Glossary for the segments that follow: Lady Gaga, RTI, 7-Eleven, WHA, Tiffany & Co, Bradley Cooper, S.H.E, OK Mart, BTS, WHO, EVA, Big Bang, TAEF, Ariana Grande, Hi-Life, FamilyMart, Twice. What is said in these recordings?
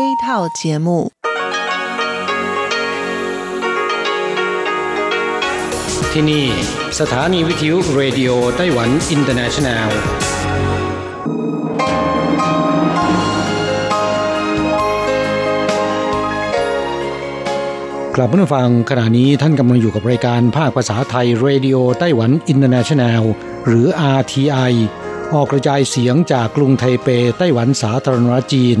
A 套节目。ที่นี่สถานีวิทยุเรดิโอไต้หวันอินเตอร์เนชั่นแนลกลับมาฟังขณะนี้ท่านกำลังอยู่กับรายการภาคภาษาไทยเรดิโอไต้หวันอินเตอร์เนชั่นแนลหรือ RTI ออกกระจายเสียงจากกรุงไทเปไต้หวันสาธารณรัฐจีน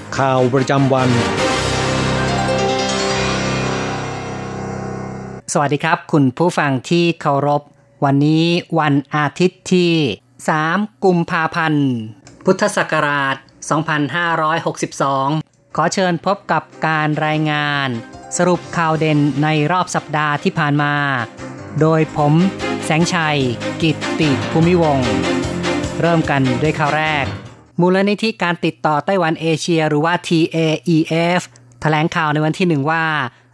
ข่าวประจำวันสวัสดีครับคุณผู้ฟังที่เคารพวันนี้วันอาทิตย์ที่3กุมภาพันธ์พุทธศักราช2562ขอเชิญพบกับการรายงานสรุปข่าวเด่นในรอบสัปดาห์ที่ผ่านมาโดยผมแสงชัยกิตติภูมิวงศ์เริ่มกันด้วยข่าวแรกมูลนิธิการติดต่อไต้หวันเอเชียหรือว่า TAEF แถลงข่าวในวันที่1ว่า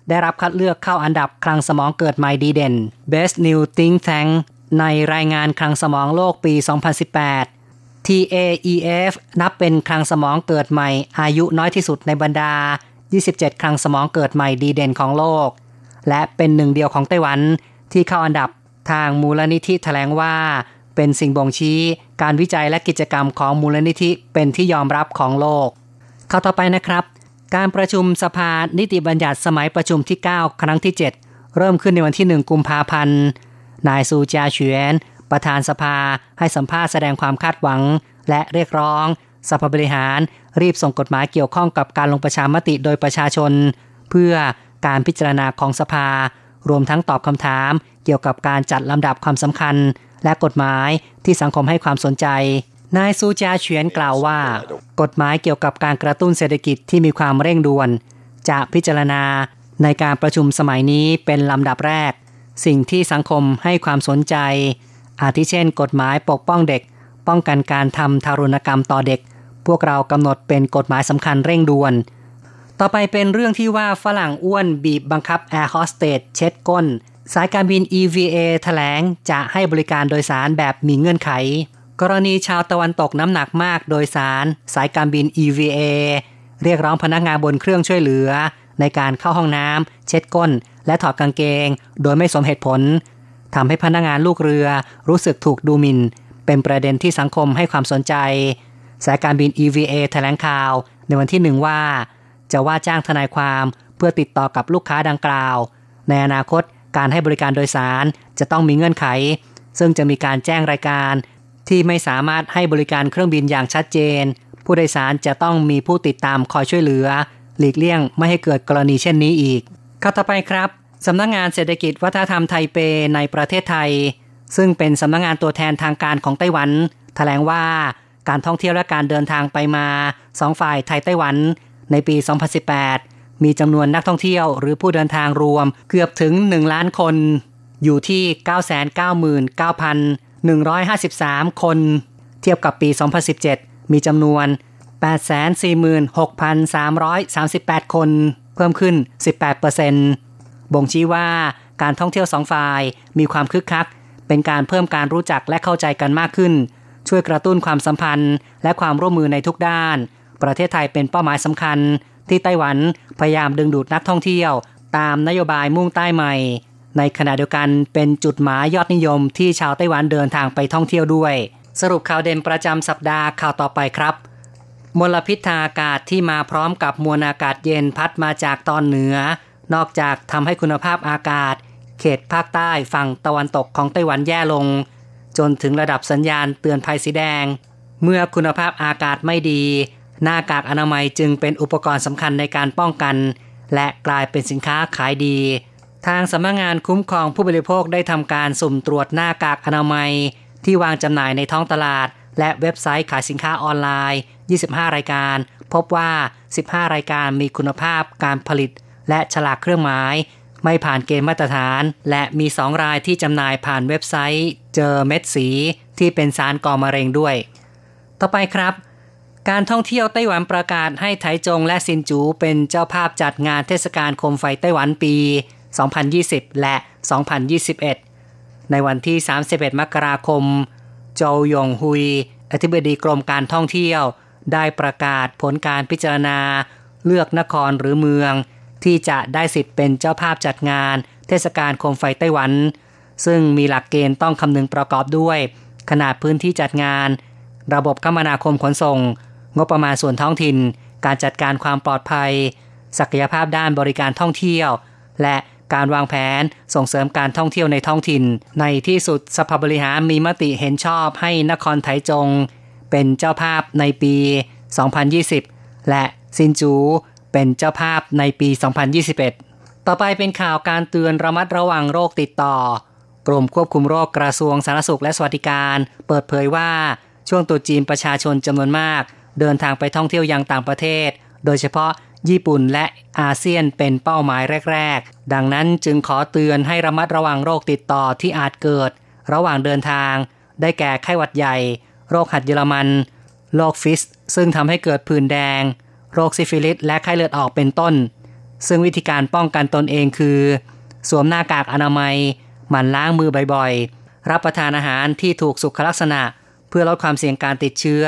ได้รับคัดเลือกเข้าอันดับคลังสมองเกิดใหม่ดีเด่น Best New Think Tank ในรายงานคลังสมองโลกปี 2018 TAEF นับเป็นคลังสมองเกิดใหม่อายุน้อยที่สุดในบรรดา 27 คลังสมองเกิดใหม่ดีเด่นของโลกและเป็นหนึ่งเดียวของไต้หวันที่เข้าอันดับทางมูลนิธิแถลงว่าเป็นสิ่งบ่งชี้การวิจัยและกิจกรรมของมูลนิธิเป็นที่ยอมรับของโลกเข้าต่อไปนะครับการประชุมสภานิติบัญญัติสมัยประชุมที่9ครั้งที่7เริ่มขึ้นในวันที่1กุมภาพันธ์นายซูจาเฉียนประธานสภาให้สัมภาษณ์แสดงความคาดหวังและเรียกร้องสภาบริหารรีบส่งกฎหมายเกี่ยวข้องกับการลงประชามติโดยประชาชนเพื่อการพิจารณาของสภารวมทั้งตอบคำถามเกี่ยวกับการจัดลำดับความสำคัญและกฎหมายที่สังคมให้ความสนใจนายซูจาเฉียนกล่าวว่ากฎหมายเกี่ยวกับการกระตุ้นเศรษฐกิจที่มีความเร่งด่วนจะพิจารณาในการประชุมสมัยนี้เป็นลำดับแรกสิ่งที่สังคมให้ความสนใจอาทิเช่นกฎหมายปกป้องเด็กป้องกันการทำทารุณกรรมต่อเด็กพวกเรากำหนดเป็นกฎหมายสำคัญเร่งด่วนต่อไปเป็นเรื่องที่ว่าฝรั่งอ้วนบีบบังคับแอร์โฮสเตสเช็ดก้นสายการบิน EVA แถลงจะให้บริการโดยสารแบบมีเงื่อนไขกรณีชาวตะวันตกน้ำหนักมากโดยสารสายการบิน EVA เรียกร้องพนักงานบนเครื่องช่วยเหลือในการเข้าห้องน้ำเช็ดก้นและถอดกางเกงโดยไม่สมเหตุผลทำให้พนักงานลูกเรือรู้สึกถูกดูหมิ่นเป็นประเด็นที่สังคมให้ความสนใจสายการบิน EVA แถลงข่าวในวันที่1ว่าจะว่าจ้างทนายความเพื่อติดต่อกับลูกค้าดังกล่าวในอนาคตการให้บริการโดยสารจะต้องมีเงื่อนไขซึ่งจะมีการแจ้งรายการที่ไม่สามารถให้บริการเครื่องบินอย่างชัดเจนผู้โดยสารจะต้องมีผู้ติดตามคอยช่วยเหลือหลีกเลี่ยงไม่ให้เกิดกรณีเช่นนี้อีกข้อต่อไปครับสำนักงานเศรษฐกิจวัฒนธรรมไทเปในประเทศไทยซึ่งเป็นสำนักงานตัวแทนทางการของไต้หวันแถลงว่าการท่องเที่ยวและการเดินทางไปมา2ฝ่ายไทยไต้หวันในปี2018มีจำนวนนักท่องเที่ยวหรือผู้เดินทางรวมเกือบถึง1ล้านคนอยู่ที่ 999,000153 คนเทียบกับปี 2017 มีจำนวน 846,338 คนเพิ่มขึ้น 18% บ่งชี้ว่าการท่องเที่ยวสองฝ่ายมีความคึกคักเป็นการเพิ่มการรู้จักและเข้าใจกันมากขึ้นช่วยกระตุ้นความสัมพันธ์และความร่วมมือในทุกด้านประเทศไทยเป็นเป้าหมายสำคัญที่ไต้หวันพยายามดึงดูดนักท่องเที่ยวตามนโยบายมุ่งใต้ใหม่ในขณะเดียวกันเป็นจุดหมายยอดนิยมที่ชาวไต้หวันเดินทางไปท่องเที่ยวด้วยสรุปข่าวเด่นประจำสัปดาห์ข่าวต่อไปครับมลพิษทางอากาศที่มาพร้อมกับมวลอากาศเย็นพัดมาจากตอนเหนือนอกจากทำให้คุณภาพอากาศเขตภาคใต้ฝั่งตะวันตกของไต้หวันแย่ลงจนถึงระดับสัญญาณเตือนภัยสีแดงเมื่อคุณภาพอากาศไม่ดีหน้ากากอนามัยจึงเป็นอุปกรณ์สำคัญในการป้องกันและกลายเป็นสินค้าขายดีทางสำนักงานคุ้มครองผู้บริโภคได้ทำการสุ่มตรวจหน้ากากอนามัยที่วางจำหน่ายในท้องตลาดและเว็บไซต์ขายสินค้าออนไลน์25รายการ พบว่า15รายการมีคุณภาพการผลิตและฉลากเครื่องหมายไม่ผ่านเกณฑ์มาตรฐานและมี2รายที่จำหน่ายผ่านเว็บไซต์เจอเม็ดสีที่เป็นสารก่อมะเร็งด้วยต่อไปครับการท่องเที่ยวไต้หวันประกาศให้ไถจงและซินจูเป็นเจ้าภาพจัดงานเทศกาลโคมไฟไต้หวันปี2020และ2021ในวันที่31มกราคมโจหยงฮุยอธิบดีกรมการท่องเที่ยวได้ประกาศผลการพิจารณาเลือกนครหรือเมืองที่จะได้สิทธิ์เป็นเจ้าภาพจัดงานเทศกาลโคมไฟไต้หวันซึ่งมีหลักเกณฑ์ต้องคำนึงประกอบด้วยขนาดพื้นที่จัดงานระบบคมนาคมขนส่งงบประมาณส่วนท้องถิ่นการจัดการความปลอดภัยศักยภาพด้านบริการท่องเที่ยวและการวางแผนส่งเสริมการท่องเที่ยวในท้องถิ่นในที่สุดสภาบริหารมีมติเห็นชอบให้นครไถจงเป็นเจ้าภาพในปี2020และซินจูเป็นเจ้าภาพในปี2021ต่อไปเป็นข่าวการเตือนระมัดระวังโรคติดต่อกรมควบคุมโรคกระทรวงสาธารณสุขและสวัสดิการเปิดเผยว่าช่วงตรุษจีนประชาชนจำนวนมากเดินทางไปท่องเที่ยวยังต่างประเทศโดยเฉพาะญี่ปุ่นและอาเซียนเป็นเป้าหมายแรกๆดังนั้นจึงขอเตือนให้ระมัดระวังโรคติดต่อที่อาจเกิดระหว่างเดินทางได้แก่ไข้หวัดใหญ่โรคหัดเยอรมันโรคฟิสซึ่งทำให้เกิดผื่นแดงโรคซิฟิลิสและไข้เลือดออกเป็นต้นซึ่งวิธีการป้องกันตนเองคือสวมหน้ากากอนามัยหมั่นล้างมือบ่อยๆรับประทานอาหารที่ถูกสุขลักษณะเพื่อลดความเสี่ยงการติดเชื้อ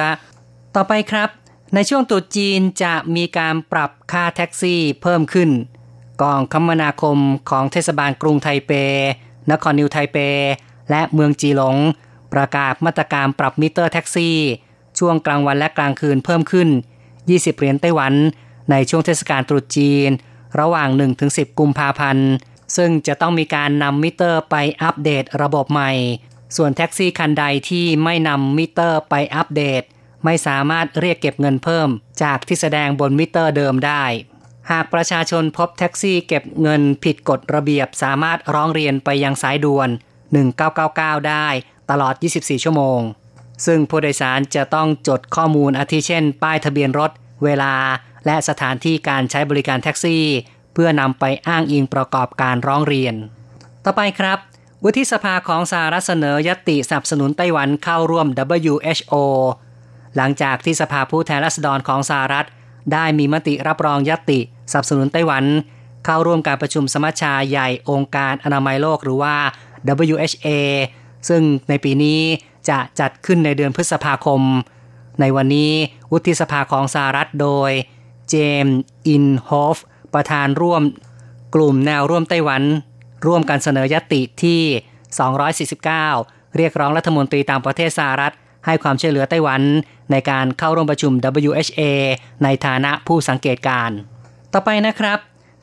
ต่อไปครับในช่วงตรุษจีนจะมีการปรับค่าแท็กซี่เพิ่มขึ้นกองคมนาคมของเทศบาลกรุงไทเปนครนิวไทเปและเมืองจีหลงประกาศมาตรการปรับมิเตอร์แท็กซี่ช่วงกลางวันและกลางคืนเพิ่มขึ้น20เหรียญไต้หวันในช่วงเทศกาลตรุษจีนระหว่าง 1-10 กุมภาพันธ์ซึ่งจะต้องมีการนำมิเตอร์ไปอัปเดตระบบใหม่ส่วนแท็กซี่คันใดที่ไม่นำมิเตอร์ไปอัปเดตไม่สามารถเรียกเก็บเงินเพิ่มจากที่แสดงบนมิเตอร์เดิมได้หากประชาชนพบแท็กซี่เก็บเงินผิดกฎระเบียบสามารถร้องเรียนไปยังสายด่วน1999ได้ตลอด24ชั่วโมงซึ่งผู้โดยสารจะต้องจดข้อมูลอาทิเช่นป้ายทะเบียนรถเวลาและสถานที่การใช้บริการแท็กซี่เพื่อนำไปอ้างอิงประกอบการร้องเรียนต่อไปครับวุฒิสภาของสหรัฐเสนอยติสนับสนุนไต้หวันเข้าร่วม WHO หลังจากที่สภาผู้แทนราษฎรของสหรัฐได้มีมติรับรองยติสนับสนุนไต้หวันเข้าร่วมการประชุมสมัชชาใหญ่องค์การอนามัยโลกหรือว่า WHA ซึ่งในปีนี้จะจัดขึ้นในเดือนพฤษภาคมในวันนี้วุฒิสภาของสหรัฐโดยเจมส์อินโฮฟประธานร่วมกลุ่มแนวร่วมไต้หวันร่วมกันเสนอยติที่249เรียกร้องรัฐมนตรีต่างประเทศสหรัฐให้ความช่วยเหลือไต้หวันในการเข้าร่วมประชุม WHA ในฐานะผู้สังเกตการต่อไปนะครับ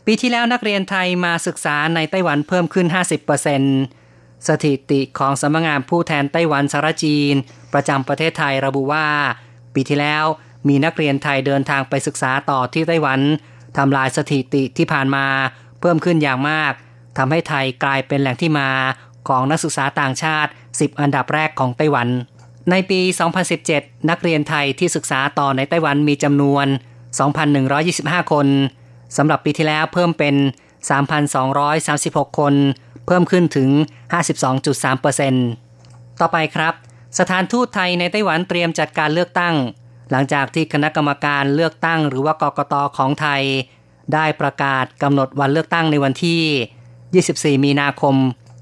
ปีที่แล้วนักเรียนไทยมาศึกษาในไต้หวันเพิ่มขึ้น 50% สถิติของสำนักงานผู้แทนไต้หวันสาธารณรัฐจีนประจำประเทศไทยระบุว่าปีที่แล้วมีนักเรียนไทยเดินทางไปศึกษาต่อที่ไต้หวันทำลายสถิติที่ผ่านมาเพิ่มขึ้นอย่างมากทำให้ไทยกลายเป็นแหล่งที่มาของนักศึกษาต่างชาติ10อันดับแรกของไต้หวันในปี2017นักเรียนไทยที่ศึกษาต่อในไต้หวันมีจำนวน 2,125 คนสำหรับปีที่แล้วเพิ่มเป็น 3,236 คนเพิ่มขึ้นถึง 52.3% ต่อไปครับสถานทูตไทยในไต้หวันเตรียมจัดการเลือกตั้งหลังจากที่คณะกรรมการเลือกตั้งหรือว่ากกต.ของไทยได้ประกาศกำหนดวันเลือกตั้งในวันที่24มีนาคม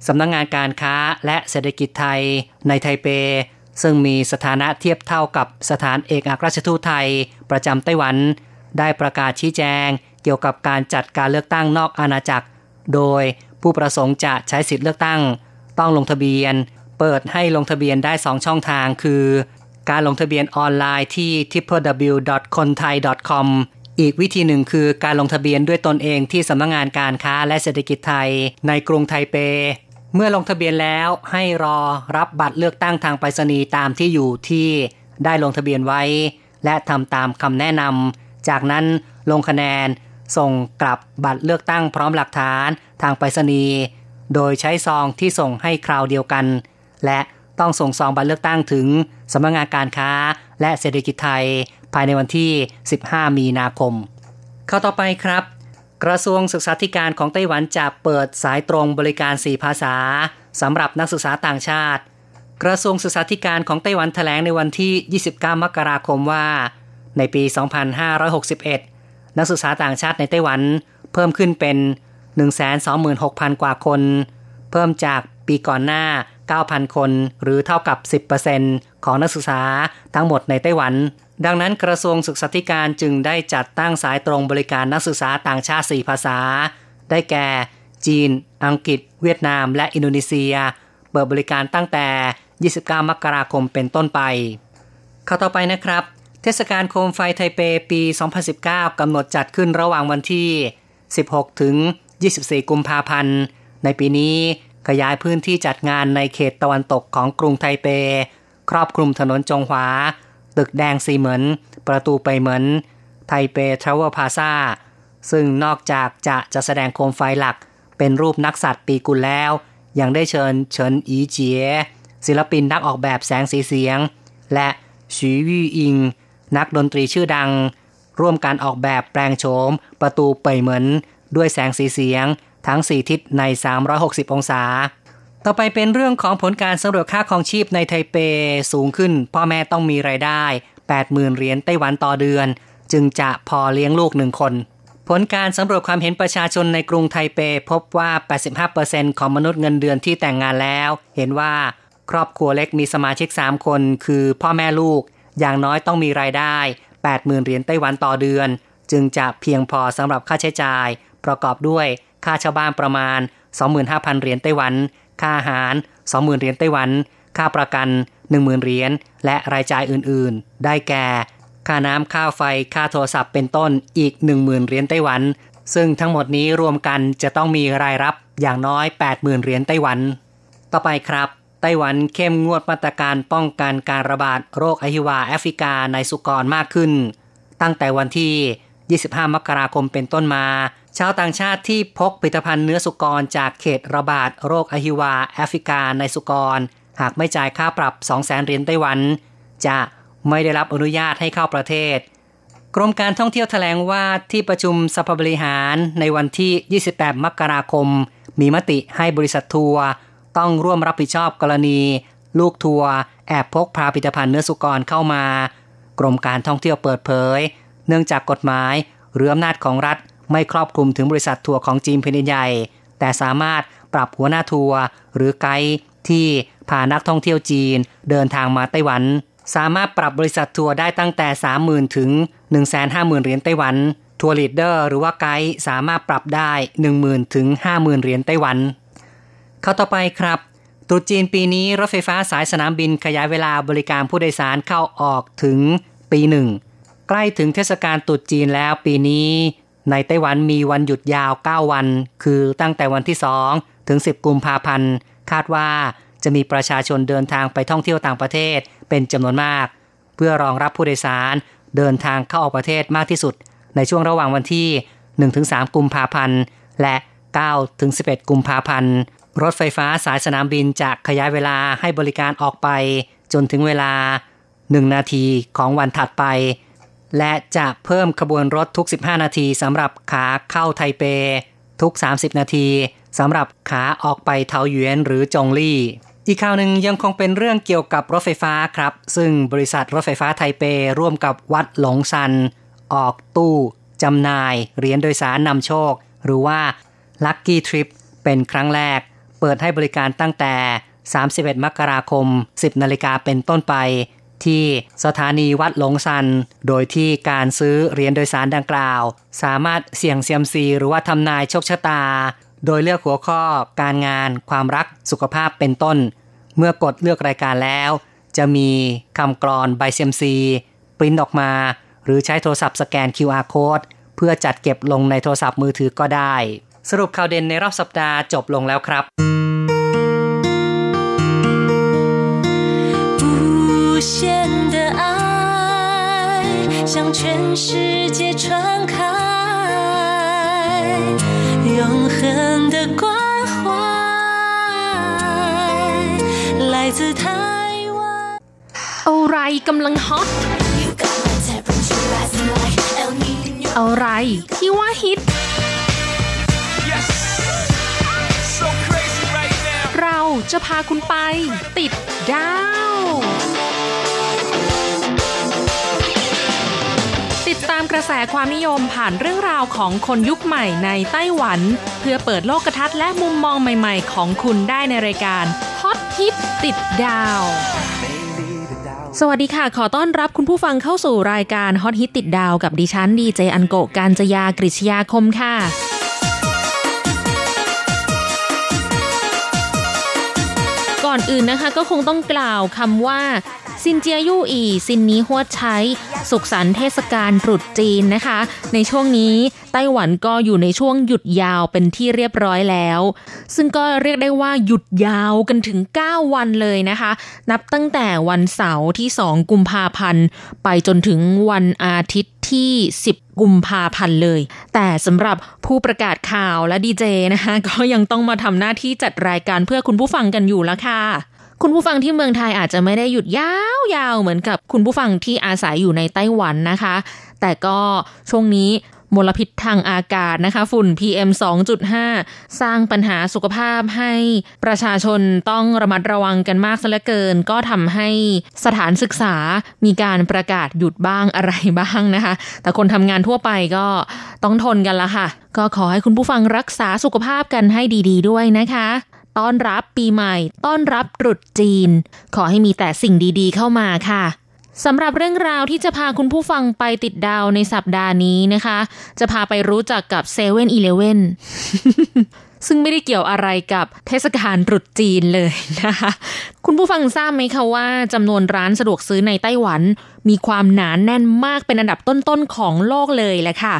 สำนักงานการค้าและเศรษฐกิจไทยในไทเปซึ่งมีสถานะเทียบเท่ากับสถานเอกอัครราชทูตไทยประจำไต้หวันได้ประกาศชี้แจงเกี่ยวกับการจัดการเลือกตั้งนอกอาณาจักรโดยผู้ประสงค์จะใช้สิทธิเลือกตั้งต้องลงทะเบียนเปิดให้ลงทะเบียนได้2ช่องทางคือการลงทะเบียนออนไลน์ที่ www.konthai.comอีกวิธีหนึ่งคือการลงทะเบียนด้วยตนเองที่สำนักงานการค้าและเศรษฐกิจไทยในกรุงไทเปเมื่อลงทะเบียนแล้วให้รอรับบัตรเลือกตั้งทางไปรษณีย์ตามที่อยู่ที่ได้ลงทะเบียนไว้และทำตามคำแนะนำจากนั้นลงคะแนนส่งกลับบัตรเลือกตั้งพร้อมหลักฐานทางไปรษณีย์โดยใช้ซองที่ส่งให้คราวเดียวกันและต้องส่งซองบัตรเลือกตั้งถึงสำนักงานการค้าและเศรษฐกิจไทย ภายในวันที่15มีนาคมข้อต่อไปครับกระทรวงศึกษาธิการของไต้หวันจะเปิดสายตรงบริการ4ภาษาสำหรับนักศึกษาต่างชาติกระทรวงศึกษาธิการของไต้หวันแถลงในวันที่29มกราคมว่าในปี2561นักศึกษาต่างชาติในไต้หวันเพิ่มขึ้นเป็น 126,000 กว่าคนเพิ่มจากปีก่อนหน้า 9,000 คนหรือเท่ากับ 10% ของนักศึกษาทั้งหมดในไต้หวันดังนั้นกระทรวงศึกษาธิการจึงได้จัดตั้งสายตรงบริการนักศึกษาต่างชาติ4ภาษาได้แก่จีนอังกฤษเวียดนามและอินโดนีเซียเปิดบริการตั้งแต่29มกราคมเป็นต้นไปข้อต่อไปนะครับเทศกาลโคมไฟไทเปปี2019กำหนดจัดขึ้นระหว่างวันที่16ถึง24กุมภาพันธ์ในปีนี้ขยายพื้นที่จัดงานในเขตตะวันตกของกรุงไทเปครอบคลุมถนนจงหวาตึกแดงซีเหมินประตูไปเหมินไทเปทาวเวอร์พลาซ่าซึ่งนอกจากจะจัดแสดงโคมไฟหลักเป็นรูปนักสัตว์ปีกุลแล้วยังได้เชิญเฉินอีเจี๋ยศิลปินนักออกแบบแสงสีเสียงและฉีวี่อิงนักดนตรีชื่อดังร่วมการออกแบบแปลงโฉมประตูไปเหมินด้วยแสงสีเสียงทั้ง4ทิศใน360องศาต่อไปเป็นเรื่องของผลการสำรวจค่าครองชีพในไทเปสูงขึ้นพ่อแม่ต้องมีรายได้ 80,000 เหรียญไต้หวันต่อเดือนจึงจะพอเลี้ยงลูก1คนผลการสำรวจความเห็นประชาชนในกรุงไทเปพบว่า 85% ของมนุษย์เงินเดือนที่แต่งงานแล้วเห็นว่าครอบครัวเล็กมีสมาชิก3คนคือพ่อแม่ลูกอย่างน้อยต้องมีรายได้ 80,000 เหรียญไต้หวันต่อเดือนจึงจะเพียงพอสำหรับค่าใช้จ่ายประกอบด้วยค่าเช่าบ้านประมาณ 25,000 เหรียญไต้หวันค่าอาหาร 20,000 เหรียญไต้หวันค่าประกัน 10,000 เหรียญและรายจ่ายอื่นๆได้แก่ค่าน้ำค่าไฟค่าโทรศัพท์เป็นต้นอีก 10,000 เหรียญไต้หวันซึ่งทั้งหมดนี้รวมกันจะต้องมีรายรับอย่างน้อย 80,000 เหรียญไต้หวันต่อไปครับไต้หวันเข้มงวดมาตรการป้องกันการระบาดโรคอหิวาแอฟริกาในสุกรมากขึ้นตั้งแต่วันที่25มกราคมเป็นต้นมาชาวต่างชาติที่พกผลิตภัณฑ์เนื้อสุกรจากเขตระบาดโรคอหิวาแอฟริกาในสุกรหากไม่จ่ายค่าปรับ 200,000 เหรียญไต้หวันจะไม่ได้รับอนุญาตให้เข้าประเทศกรมการท่องเที่ยวแถลงว่าที่ประชุมสภาบริหารในวันที่28มกราคมมีมติให้บริษัททัวร์ต้องร่วมรับผิดชอบกรณีลูกทัวร์แอบพกพาผลิตภัณฑ์เนื้อสุกรเข้ามากรมการท่องเที่ยวเปิดเผยเนื่องจากกฎหมายหรืออำนาจของรัฐไม่ครอบคลุมถึงบริษัททัวร์ของจีนแผ่นใหญ่แต่สามารถปรับหัวหน้าทัวร์หรือไกด์ที่พานักท่องเที่ยวจีนเดินทางมาไต้หวันสามารถปรับบริษัททัวร์ได้ตั้งแต่ 30,000 ถึง 150,000 เหรียญไต้หวันทัวร์ลีดเดอร์หรือว่าไกด์สามารถปรับได้ 10,000 ถึง 50,000 เหรียญไต้หวันเข้าต่อไปครับตรุษจีนปีนี้รถไฟฟ้าสายสนามบินขยายเวลาบริการผู้โดยสารเข้าออกถึงตี 1ใกล้ถึงเทศกาลตรุษจีนแล้วปีนี้ในไต้หวันมีวันหยุดยาว9วันคือตั้งแต่วันที่2ถึง10กุมภาพันธ์คาดว่าจะมีประชาชนเดินทางไปท่องเที่ยวต่างประเทศเป็นจำนวนมากเพื่อรองรับผู้โดยสารเดินทางเข้าออกประเทศมากที่สุดในช่วงระหว่างวันที่1ถึง3กุมภาพันธ์และ9ถึง11กุมภาพันธ์รถไฟฟ้าสายสนามบินจะขยายเวลาให้บริการออกไปจนถึงเวลา1นาทีของวันถัดไปและจะเพิ่มขบวนรถทุก15นาทีสำหรับขาเข้าไทเปทุก30นาทีสำหรับขาออกไปเทาหยวนหรือจงลี่อีกข่าวหนึ่งยังคงเป็นเรื่องเกี่ยวกับรถไฟฟ้าครับซึ่งบริษัทรถไฟฟ้าไทเปร่วมกับวัดหลงซันออกตู้จำหน่ายเหรียญโดยสารนำโชคหรือว่า Lucky Trip เป็นครั้งแรกเปิดให้บริการตั้งแต่31มกราคม 10 นาฬิกาเป็นต้นไปที่สถานีวัดหลงซันโดยที่การซื้อเหรียญโดยสารดังกล่าวสามารถเสี่ยงเซียมซีหรือว่าทำนายโชคชะตาโดยเลือกหัวข้อการงานความรักสุขภาพเป็นต้นเมื่อกดเลือกรายการแล้วจะมีคำกรอนใบเซียมซีปริ้นออกมาหรือใช้โทรศัพท์สแกน QR Code เพื่อจัดเก็บลงในโทรศัพท์มือถือก็ได้สรุปข่าวเด่นในรอบสัปดาห์จบลงแล้วครับ向全世界传开永恒的关怀来自台湾อะไรกำลังฮอต อะไรที่ว่าฮิต yes. so crazy right now. เราจะพาคุณไปติดดาวติดตามกระแสความนิยมผ่านเรื่องราวของคนยุคใหม่ในไต้หวันเพื่อเปิดโลกทัศน์และมุมมองใหม่ๆของคุณได้ในรายการฮอตฮิตติดดาวสวัสดีค่ะขอต้อนรับคุณผู้ฟังเข้าสู่รายการฮอตฮิตติดดาวกับดิฉันดีเจอันโกะกาญจยากฤษยาคมค่ะก่อนอื่นนะคะก็คงต้องกล่าวคำว่าซินเจียยู่อีซินนี้ฮวดใช้สุขสันต์เทศกาลตรุษจีนนะคะในช่วงนี้ไต้หวันก็อยู่ในช่วงหยุดยาวเป็นที่เรียบร้อยแล้วซึ่งก็เรียกได้ว่าหยุดยาวกันถึง9วันเลยนะคะนับตั้งแต่วันเสาร์ที่2กุมภาพันธ์ไปจนถึงวันอาทิตย์ที่10กุมภาพันธ์เลยแต่สำหรับผู้ประกาศข่าวและดีเจนะคะก็ยังต้องมาทำหน้าที่จัดรายการเพื่อคุณผู้ฟังกันอยู่แล้วค่ะคุณผู้ฟังที่เมืองไทยอาจจะไม่ได้หยุดยาวๆเหมือนกับคุณผู้ฟังที่อาศัยอยู่ในไต้หวันนะคะแต่ก็ช่วงนี้มลพิษทางอากาศนะคะฝุ่น PM 2.5 สร้างปัญหาสุขภาพให้ประชาชนต้องระมัดระวังกันมากซะเหลือเกินก็ทำให้สถานศึกษามีการประกาศหยุดบ้างอะไรบ้างนะคะแต่คนทำงานทั่วไปก็ต้องทนกันละค่ะก็ขอให้คุณผู้ฟังรักษาสุขภาพกันให้ดีๆด้วยนะคะต้อนรับปีใหม่ต้อนรับตรุษจีนขอให้มีแต่สิ่งดีๆเข้ามาค่ะสำหรับเรื่องราวที่จะพาคุณผู้ฟังไปติดดาวในสัปดาห์นี้นะคะจะพาไปรู้จักกับ 7-Eleven ซึ่งไม่ได้เกี่ยวอะไรกับเทศกาลตรุษจีนเลยนะคะคุณผู้ฟังทราบไหมคะว่าจำนวนร้านสะดวกซื้อในไต้หวันมีความหนาแน่นมากเป็นอันดับต้นๆของโลกเลยแหละค่ะ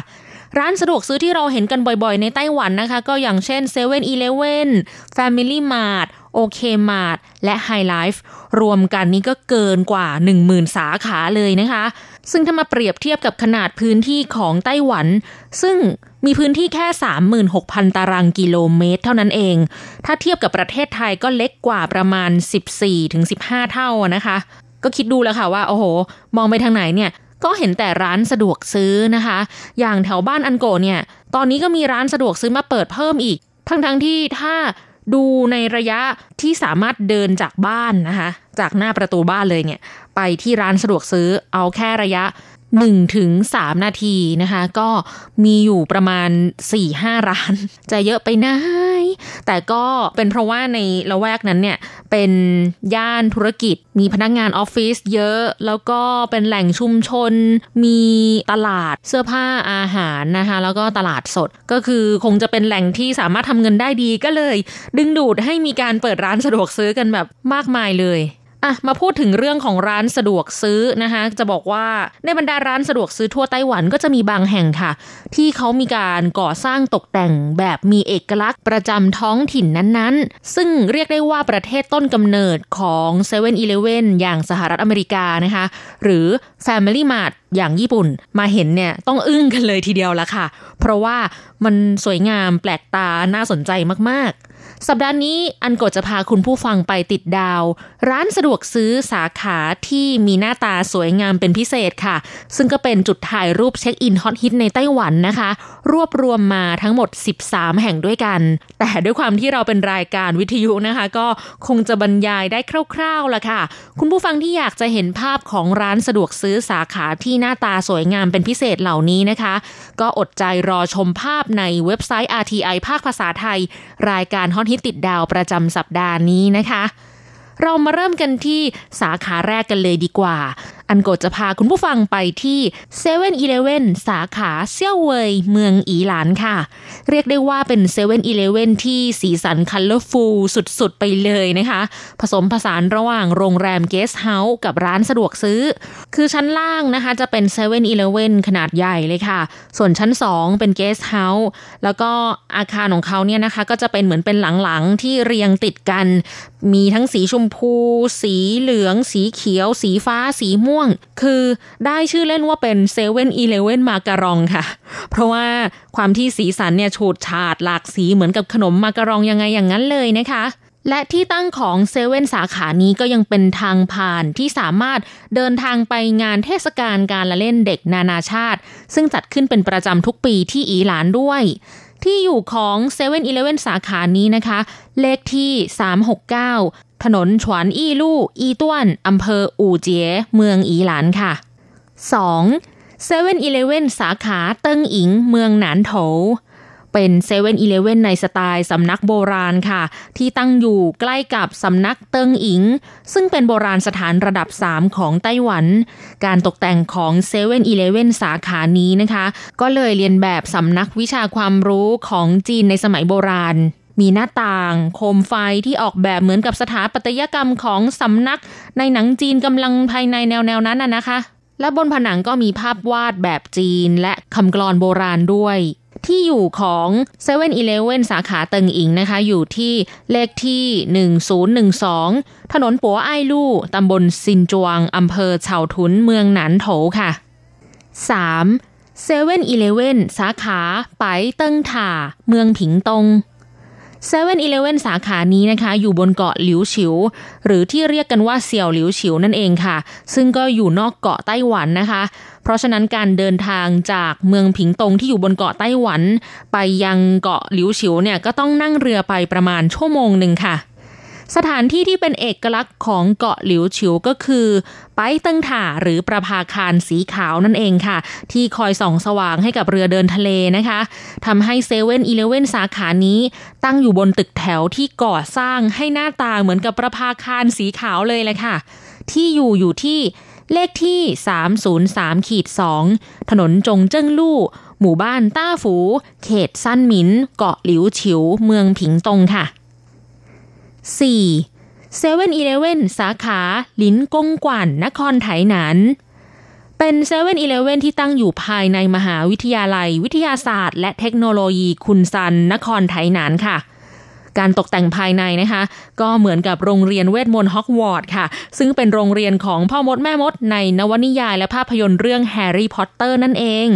ร้านสะดวกซื้อที่เราเห็นกันบ่อยๆในไต้หวันนะคะก็อย่างเช่น 7-Eleven, FamilyMart, OK Mart และ Hi-Life รวมกันนี้ก็เกินกว่า 10,000 สาขาเลยนะคะซึ่งถ้ามาเปรียบเทียบกับขนาดพื้นที่ของไต้หวันซึ่งมีพื้นที่แค่ 36,000 ตารางกิโลเมตรเท่านั้นเองถ้าเทียบกับประเทศไทยก็เล็กกว่าประมาณ 14-15 เท่านะคะก็คิดดูแล้วค่ะว่าโอ้โหมองไปทางไหนเนี่ยก็เห็นแต่ร้านสะดวกซื้อนะคะอย่างแถวบ้านอันโกเนี่ยตอนนี้ก็มีร้านสะดวกซื้อมาเปิดเพิ่มอีกทั้งที่ถ้าดูในระยะที่สามารถเดินจากบ้านนะคะจากหน้าประตูบ้านเลยเนี่ยไปที่ร้านสะดวกซื้อเอาแค่ระยะ 1-3 นาทีนะคะก็มีอยู่ประมาณ 4-5 ร้านจะเยอะไปไหนแต่ก็เป็นเพราะว่าในละแวกนั้นเนี่ยเป็นย่านธุรกิจมีพนักงานออฟฟิศเยอะแล้วก็เป็นแหล่งชุมชนมีตลาดเสื้อผ้าอาหารนะคะแล้วก็ตลาดสดก็คือคงจะเป็นแหล่งที่สามารถทำเงินได้ดีก็เลยดึงดูดให้มีการเปิดร้านสะดวกซื้อกันแบบมากมายเลยมาพูดถึงเรื่องของร้านสะดวกซื้อนะคะจะบอกว่าในบรรดาร้านสะดวกซื้อทั่วไต้หวันก็จะมีบางแห่งค่ะที่เขามีการก่อสร้างตกแต่งแบบมีเอกลักษณ์ประจำท้องถิ่นนั้นๆซึ่งเรียกได้ว่าประเทศต้นกำเนิดของ 7-Eleven อย่างสหรัฐอเมริกานะคะหรือ FamilyMart อย่างญี่ปุ่นมาเห็นเนี่ยต้องอึ้งกันเลยทีเดียวละค่ะเพราะว่ามันสวยงามแปลกตาน่าสนใจมากๆสัปดาห์นี้อันโกะจะพาคุณผู้ฟังไปติดดาวร้านสะดวกซื้อสาขาที่มีหน้าตาสวยงามเป็นพิเศษค่ะซึ่งก็เป็นจุดถ่ายรูปเช็คอินฮอตฮิตในไต้หวันนะคะรวบรวมมาทั้งหมด13แห่งด้วยกันแต่ด้วยความที่เราเป็นรายการวิทยุนะคะก็คงจะบรรยายได้คร่าวๆละค่ะคุณผู้ฟังที่อยากจะเห็นภาพของร้านสะดวกซื้อสาขาที่หน้าตาสวยงามเป็นพิเศษเหล่านี้นะคะก็อดใจรอชมภาพในเว็บไซต์ RTI ภาคภาษาไทยรายการฮอตฮิตติดดาวประจำสัปดาห์นี้นะคะเรามาเริ่มกันที่สาขาแรกกันเลยดีกว่าอันโกะจะพาคุณผู้ฟังไปที่ 7-Eleven สาขาเซี่ยวเวยเมืองอีหลานค่ะเรียกได้ว่าเป็น 7-Eleven ที่สีสันคัลเลอร์ฟูลสุดๆไปเลยนะคะผสมผสานระหว่างโรงแรมเกสต์เฮาส์กับร้านสะดวกซื้อคือชั้นล่างนะคะจะเป็น 7-Eleven ขนาดใหญ่เลยค่ะส่วนชั้น2เป็นเกสต์เฮาส์แล้วก็อาคารของเขาเนี่ยนะคะก็จะเป็นเหมือนเป็นหลังๆที่เรียงติดกันมีทั้งสีชมพูสีเหลืองสีเขียวสีฟ้าสีม่วงคือได้ชื่อเล่นว่าเป็น 7-Eleven มาการองค่ะเพราะว่าความที่สีสันเนี่ยฉูดฉาดหลากสีเหมือนกับขนมมาการองยังไงอย่างนั้นเลยนะคะ และที่ตั้งของเซเว่นสาขานี้ก็ยังเป็นทางผ่านที่สามารถเดินทางไปงานเทศกาลการละเล่นเด็กนานาชาติซึ่งจัดขึ้นเป็นประจำทุกปีที่อีหลานด้วยที่อยู่ของ 7-Eleven สาขานี้นะคะเลขที่369ถนนฉวนอี้ลู่อีต้วนอำเภออู่เจี๋ยเมืองอีหลานค่ะ 2. 7-Eleven สาขาเติ้งอิงเมืองหนานโถเป็น 7-Eleven ในสไตล์สำนักโบราณค่ะที่ตั้งอยู่ใกล้กับสำนักเติ้งอิงซึ่งเป็นโบราณสถานระดับ3ของไต้หวันการตกแต่งของ 7-Eleven สาขานี้นะคะก็เลยเรียนแบบสำนักวิชาความรู้ของจีนในสมัยโบราณมีหน้าต่างโคมไฟที่ออกแบบเหมือนกับสถาปัตยกรรมของสำนักในหนังจีนกำลังภายในแนวนั้นนะคะและบนผนังก็มีภาพวาดแบบจีนและคำกลอนโบราณด้วยที่อยู่ของ 7-Eleven สาขาเติงอิงนะคะอยู่ที่เลขที่1012ถนนปัวไอลู่ตำบลซินจวงอำเภอเฉาทุนเมืองหนานโถค่ะ 3. 7-Eleven สาขาไปเติ้งถ่าเมืองผิงตง 7-Eleven สาขานี้นะคะอยู่บนเกาะหลิวฉิวหรือที่เรียกกันว่าเสี่ยวหลิวฉิวนั่นเองค่ะซึ่งก็อยู่นอกเกาะไต้หวันนะคะเพราะฉะนั้นการเดินทางจากเมืองผิงตงที่อยู่บนเกาะไต้หวันไปยังเกาะหลิวฉิวเนี่ยก็ต้องนั่งเรือไปประมาณชั่วโมงนึงค่ะสถานที่ที่เป็นเอกลักษณ์ของเกาะหลิวฉิวก็คือไปเติ้งถ่าหรือประภาคารสีขาวนั่นเองค่ะที่คอยส่องสว่างให้กับเรือเดินทะเลนะคะทำให้ 7-Eleven สาขานี้ตั้งอยู่บนตึกแถวที่ก่อสร้างให้หน้าตาเหมือนกับประภาคารสีขาวเลยแหละค่ะที่อยู่ที่เลขที่ 303-2 ถนนจงเจิ้งลู่หมู่บ้านต้าฝูเขตซั่นหมินเกาะหลิวฉิวเมืองผิงตงค่ะ 4. 7-Eleven สาขาหลินกงกว่านนครไถหนานเป็น 7-Eleven ที่ตั้งอยู่ภายในมหาวิทยาลัยวิทยาศาสตร์และเทคโนโลยีคุนซันนครไถหนานค่ะการตกแต่งภายในนะคะก็เหมือนกับโรงเรียนเวทมนต์ฮอกวอตส์ค่ะซึ่งเป็นโรงเรียนของพ่อมดแม่มดในนวนิยายและภาพยนตร์เรื่องแฮร์รี่พอตเตอร์นั่นเอง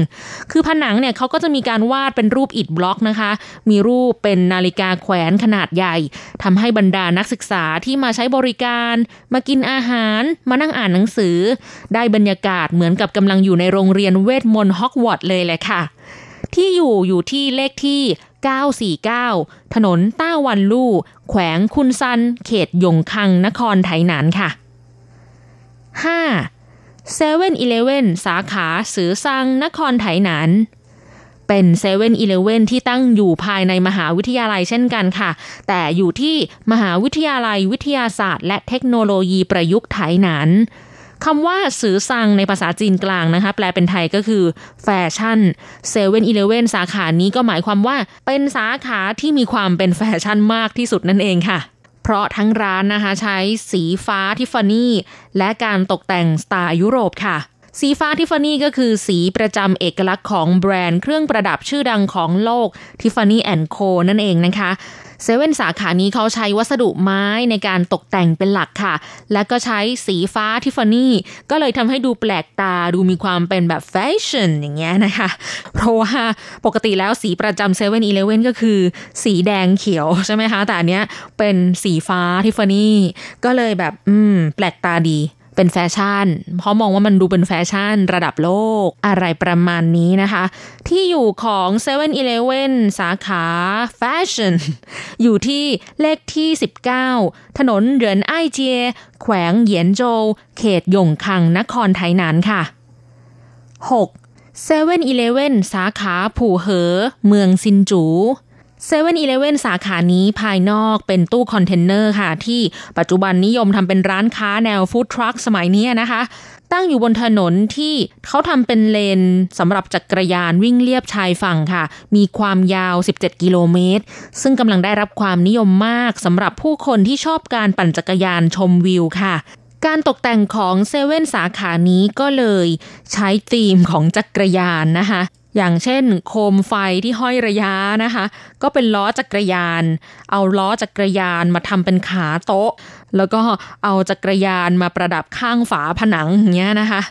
คือผนังเนี่ยเขาก็จะมีการวาดเป็นรูปอิฐบล็อกนะคะมีรูปเป็นนาฬิกาแขวนขนาดใหญ่ทำให้บรรดานักศึกษาที่มาใช้บริการมากินอาหารมานั่งอ่านหนังสือได้บรรยากาศเหมือนกับกำลังอยู่ในโรงเรียนเวทมนต์ฮอกวอตส์เลยแหละค่ะที่อยู่ที่เลขที่949ถนนต้าวันลู่แขวงคุนซันเขตหยงคังนครไถหนานค่ะ 5. 7-Eleven สาขาซือซังนครไถหนานเป็น 7-Eleven ที่ตั้งอยู่ภายในมหาวิทยาลัยเช่นกันค่ะแต่อยู่ที่มหาวิทยาลัยวิทยาศาสตร์และเทคโนโลยีประยุกต์ไถหนานคำว่าซือซังในภาษาจีนกลางนะคะแปลเป็นไทยก็คือแฟชั่น 7-Eleven สาขานี้ก็หมายความว่าเป็นสาขาที่มีความเป็นแฟชั่นมากที่สุดนั่นเองค่ะเพราะทั้งร้านนะคะใช้สีฟ้าทิฟฟานี่และการตกแต่งสไตล์ยุโรปค่ะสีฟ้าทิฟฟานี่ก็คือสีประจำเอกลักษณ์ของแบรนด์เครื่องประดับชื่อดังของโลก Tiffany & Co นั่นเองนะคะเซเว่นสาขานี้เขาใช้วัสดุไม้ในการตกแต่งเป็นหลักค่ะและก็ใช้สีฟ้าทิฟฟานี่ก็เลยทำให้ดูแปลกตาดูมีความเป็นแบบแฟชั่นอย่างเงี้ยนะคะเพราะว่าปกติแล้วสีประจำ 7-Eleven ก็คือสีแดงเขียวใช่ไหมคะแต่อันเนี้ยเป็นสีฟ้าทิฟฟานี่ก็เลยแบบแปลกตาดีเป็นแฟชั่นเพราะมองว่ามันดูเป็นแฟชั่นระดับโลกอะไรประมาณนี้นะคะที่อยู่ของ 7-Eleven สาขาแฟชั่นอยู่ที่เลขที่19ถนนเหรินไอเจียแขวงเหยียนโจวเขตหยงคังนครไทหนานค่ะ 6. 7-Eleven สาขาผู่เหอเมืองซินจู7-Eleven สาขานี้ภายนอกเป็นตู้คอนเทนเนอร์ค่ะที่ปัจจุบันนิยมทำเป็นร้านค้าแนวฟู้ดทรัคสมัยนี้นะคะตั้งอยู่บนถนนที่เขาทำเป็นเลนสำหรับจักรยานวิ่งเลียบชายฝั่งค่ะมีความยาว17กิโลเมตรซึ่งกำลังได้รับความนิยมมากสำหรับผู้คนที่ชอบการปั่นจักรยานชมวิวค่ะการตกแต่งของเซเว่นสาขานี้ก็เลยใช้ธีมของจักรยานนะคะอย่างเช่นโคมไฟที่ห้อยระยะนะคะก็เป็นล้อจักรยานเอาล้อจักรยานมาทำเป็นขาโต๊ะแล้วก็เอาจักรยานมาประดับข้างฝาผนังอย่างเงี้ยนะคะ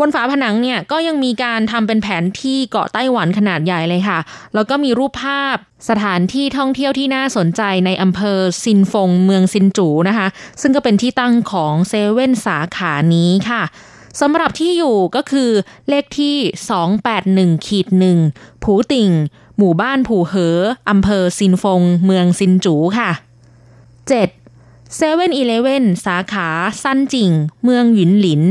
บนฝาผนังเนี่ยก็ยังมีการทำเป็นแผนที่เกาะไต้หวันขนาดใหญ่เลยค่ะแล้วก็มีรูปภาพสถานที่ท่องเที่ยวที่น่าสนใจในอำเภอซินฟงเมืองซินจูนะคะซึ่งก็เป็นที่ตั้งของเซเว่นสาขานี้ค่ะสำหรับที่อยู่ก็คือเลขที่ 281-1 ผูติ่งหมู่บ้านผู่เหออำเภอซินฟงเมืองซินจูค่ะ 7.7-Eleven สาขาซันจิงเมืองหยินหลิน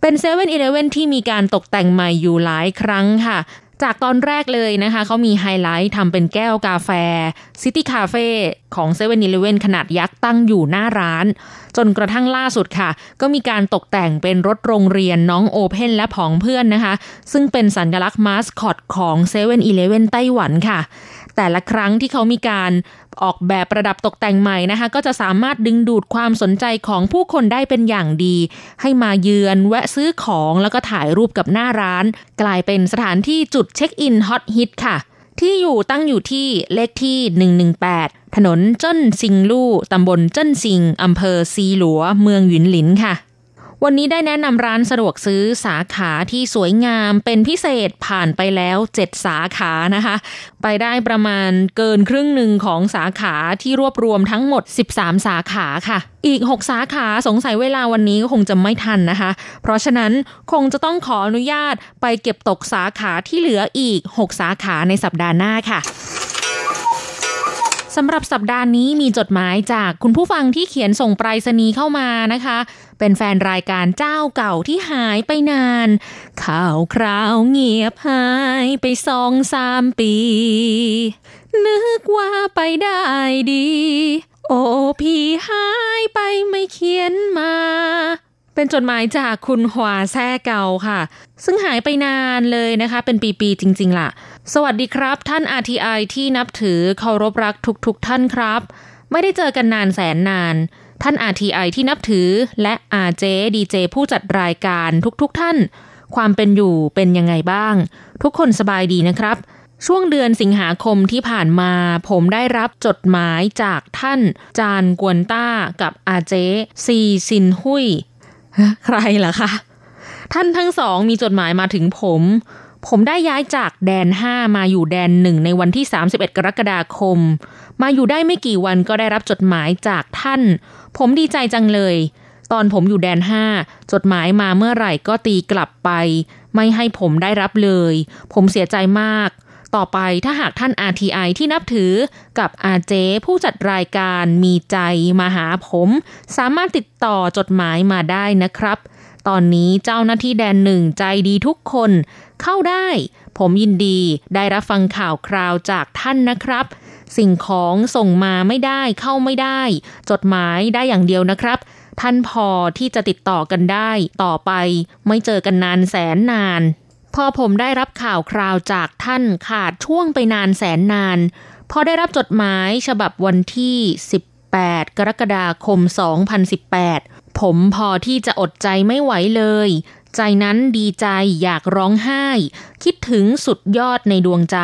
เป็น 7-Eleven ที่มีการตกแต่งใหม่อยู่หลายครั้งค่ะจากตอนแรกเลยนะคะเขามีไฮไลท์ทำเป็นแก้วกาแฟซิตี้คาเฟ่ของ 7-Eleven ขนาดยักษ์ตั้งอยู่หน้าร้านจนกระทั่งล่าสุดค่ะก็มีการตกแต่งเป็นรถโรงเรียนน้องโอเพ่นและผองเพื่อนนะคะซึ่งเป็นสัญลักษณ์มาสคอตของ 7-Eleven ไต้หวันค่ะแต่ละครั้งที่เขามีการออกแบบประดับตกแต่งใหม่นะคะก็จะสามารถดึงดูดความสนใจของผู้คนได้เป็นอย่างดีให้มาเยือนแวะซื้อของแล้วก็ถ่ายรูปกับหน้าร้านกลายเป็นสถานที่จุดเช็คอินฮอตฮิตค่ะที่อยู่ตั้งอยู่ที่เลขที่118ถนนเจิ้นซิงลู่ตำบลเจิ้นซิงอำเภอซีหลัวเมืองหยินหลินค่ะวันนี้ได้แนะนำร้านสะดวกซื้อสาขาที่สวยงามเป็นพิเศษผ่านไปแล้ว7สาขานะคะไปได้ประมาณเกินครึ่งหนึ่งของสาขาที่รวบรวมทั้งหมด13สาขาค่ะอีก6สาขาสงสัยเวลาวันนี้ก็คงจะไม่ทันนะคะเพราะฉะนั้นคงจะต้องขออนุญาตไปเก็บตกสาขาที่เหลืออีก6สาขาในสัปดาห์หน้าค่ะสำหรับสัปดาห์นี้มีจดหมายจากคุณผู้ฟังที่เขียนส่งไปรษณีย์เข้ามานะคะเป็นแฟนรายการเจ้าเก่าที่หายไปนานข่าวคราวเงียบหายไป 2-3 ปีนึกว่าไปได้ดีโอ้พี่หายไปไม่เขียนมาเป็นจดหมายจากคุณหวาแซ่เก่าค่ะซึ่งหายไปนานเลยนะคะเป็นปีๆจริงๆล่ะสวัสดีครับท่าน RTI ที่นับถือเคารพรักทุกๆท่านครับไม่ได้เจอกันนานแสนนานท่าน RTI ที่นับถือและ RJ DJ ผู้จัดรายการทุกๆท่านความเป็นอยู่เป็นยังไงบ้างทุกคนสบายดีนะครับช่วงเดือนสิงหาคมที่ผ่านมาผมได้รับจดหมายจากท่านจานกวนต้ากับ RJ ซีซินหุยใครล่ะคะท่านทั้งสองมีจดหมายมาถึงผมได้ย้ายจากแดน5มาอยู่แดน1ในวันที่31กรกฎาคมมาอยู่ได้ไม่กี่วันก็ได้รับจดหมายจากท่านผมดีใจจังเลยตอนผมอยู่แดน5จดหมายมาเมื่อไหร่ก็ตีกลับไปไม่ให้ผมได้รับเลยผมเสียใจมากต่อไปถ้าหากท่าน RTI ที่นับถือกับ RJ ผู้จัดรายการมีใจมาหาผมสามารถติดต่อจดหมายมาได้นะครับตอนนี้เจ้าหน้าที่แดน1ใจดีทุกคนเข้าได้ผมยินดีได้รับฟังข่าวคราวจากท่านนะครับสิ่งของส่งมาไม่ได้เข้าไม่ได้จดหมายได้อย่างเดียวนะครับท่านพอที่จะติดต่อกันได้ต่อไปไม่เจอกันนานแสนนานพอผมได้รับข่าวคราวจากท่านขาดช่วงไปนานแสนนานพอได้รับจดหมายฉบับวันที่18กรกฎาคม2018ผมพอที่จะอดใจไม่ไหวเลยใจนั้นดีใจอยากร้องไห้คิดถึงสุดยอดในดวงใจ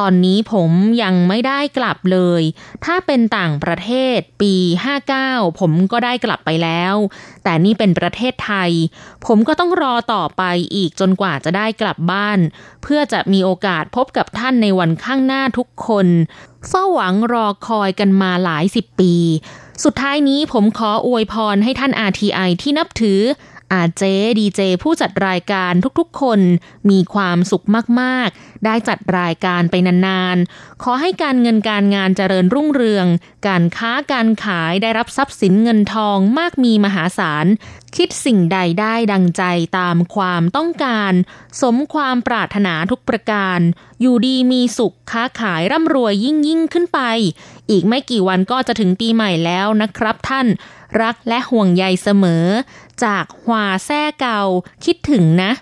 ตอนนี้ผมยังไม่ได้กลับเลยถ้าเป็นต่างประเทศปี59ผมก็ได้กลับไปแล้วแต่นี่เป็นประเทศไทยผมก็ต้องรอต่อไปอีกจนกว่าจะได้กลับบ้านเพื่อจะมีโอกาสพบกับท่านในวันข้างหน้าทุกคนเฝ้าหวังรอคอยกันมาหลายสิบปีสุดท้ายนี้ผมขออวยพรให้ท่าน RTI ที่นับถือRJ DJ ผู้จัดรายการทุกๆคนมีความสุขมากๆได้จัดรายการไปนานๆขอให้การเงินการงานเจริญรุ่งเรืองการค้าการขายได้รับทรัพย์สินเงินทองมากมีมหาศาลคิดสิ่งใดได้ดังใจตามความต้องการสมความปรารถนาทุกประการอยู่ดีมีสุขค้าขายร่ำรวยยิ่งขึ้นไปอีกไม่กี่วันก็จะถึงปีใหม่แล้วนะครับท่านรักและห่วงใยเสมอจากฮวาแซ่เก่าคิดถึงนะ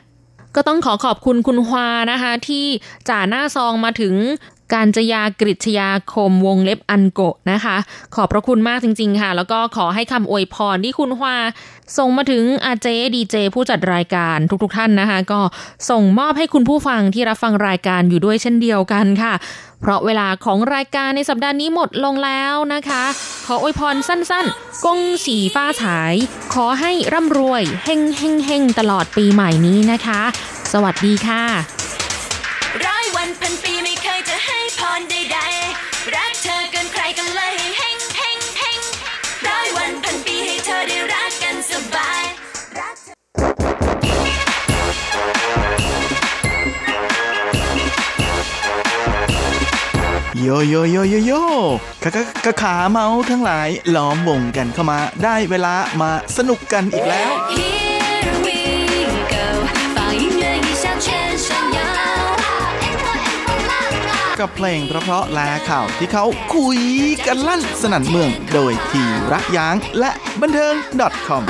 ก็ต้องขอบคุณคุณฮวานะคะที่จ่าหน้าซองมาถึง การจยากฤษยาคมวงเล็บอันโกะนะคะขอบพระคุณมากจริงๆค่ะแล้วก็ขอให้คำอวยพรที่คุณฮวาส่งมาถึงอาเจดีเจผู้จัดรายการทุกๆท่านนะคะก็ส่งมอบให้คุณผู้ฟังที่รับฟังรายการอยู่ด้วยเช่นเดียวกันค่ะเพราะเวลาของรายการในสัปดาห์นี้หมดลงแล้วนะคะขออวยพรสั้นๆกงสีฟ้าฉายขอให้ร่ำรวยเฮงๆๆตลอดปีใหม่นี้นะคะสวัสดีค่ะร้อยวันพันปีไม่เคยจะให้พรใดๆรักเธอเกินใครกันเลยเฮงเฮงเฮงร้อยวันพันปีให้เธอได้รักกันสบายรักเธโยโยโยโยโยขาเมาทั้งหลายล้อมวงกันเข้ามาได้เวลามาสนุกกันอีกแล้วกับเพลงเพราะๆและข่าวที่เขาคุยกันลั่นสนั่นเมืองโดยทีรักยางและบันเทิง .com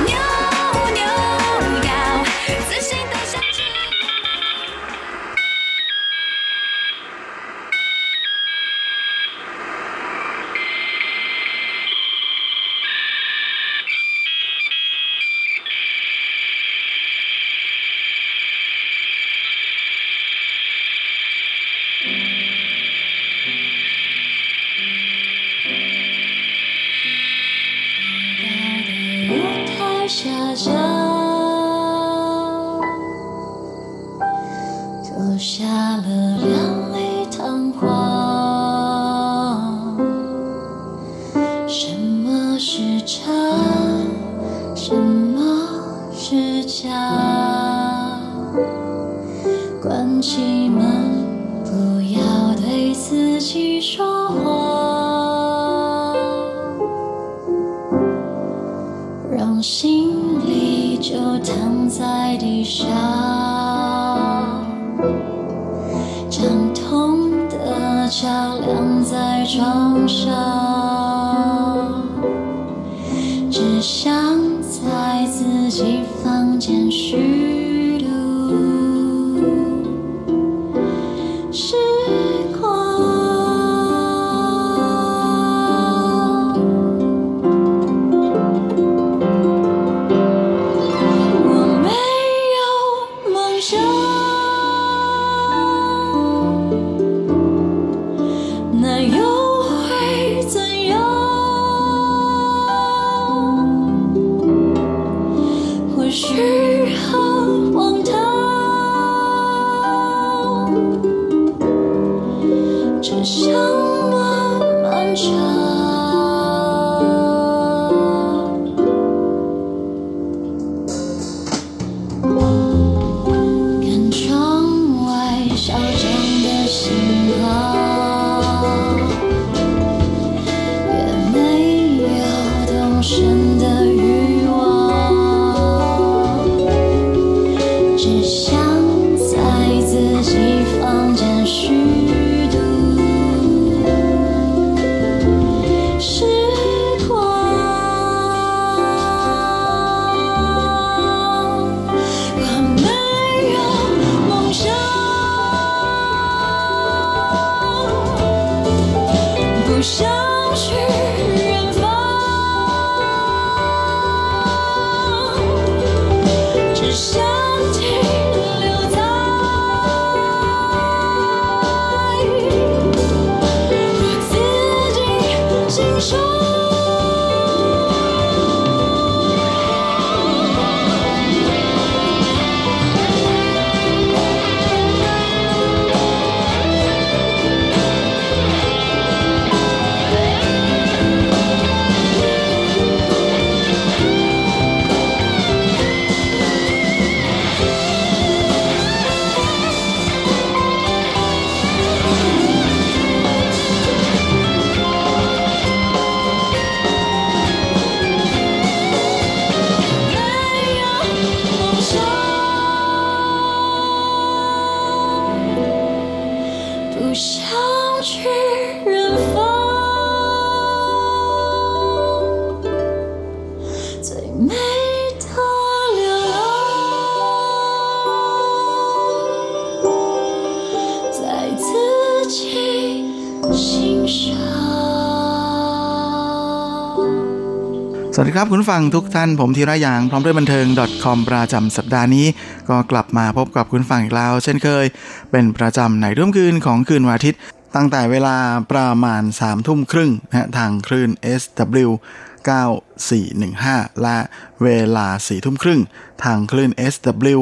สวัสดีครับคุณฟังทุกท่านผมธีระยางพร้อมด้วยบันเทิง .com ประจำสัปดาห์นี้ก็กลับมาพบกับคุณฟังอีกแล้วเช่นเคยเป็นประจำในรุ่มคืนของคืนวันอาทิตย์ตั้งแต่เวลาประมาณ 3 ทุ่มครึ่งนะทางคลื่น SW 9415 และเวลา 4 ทุ่มครึ่งทางคลื่น SW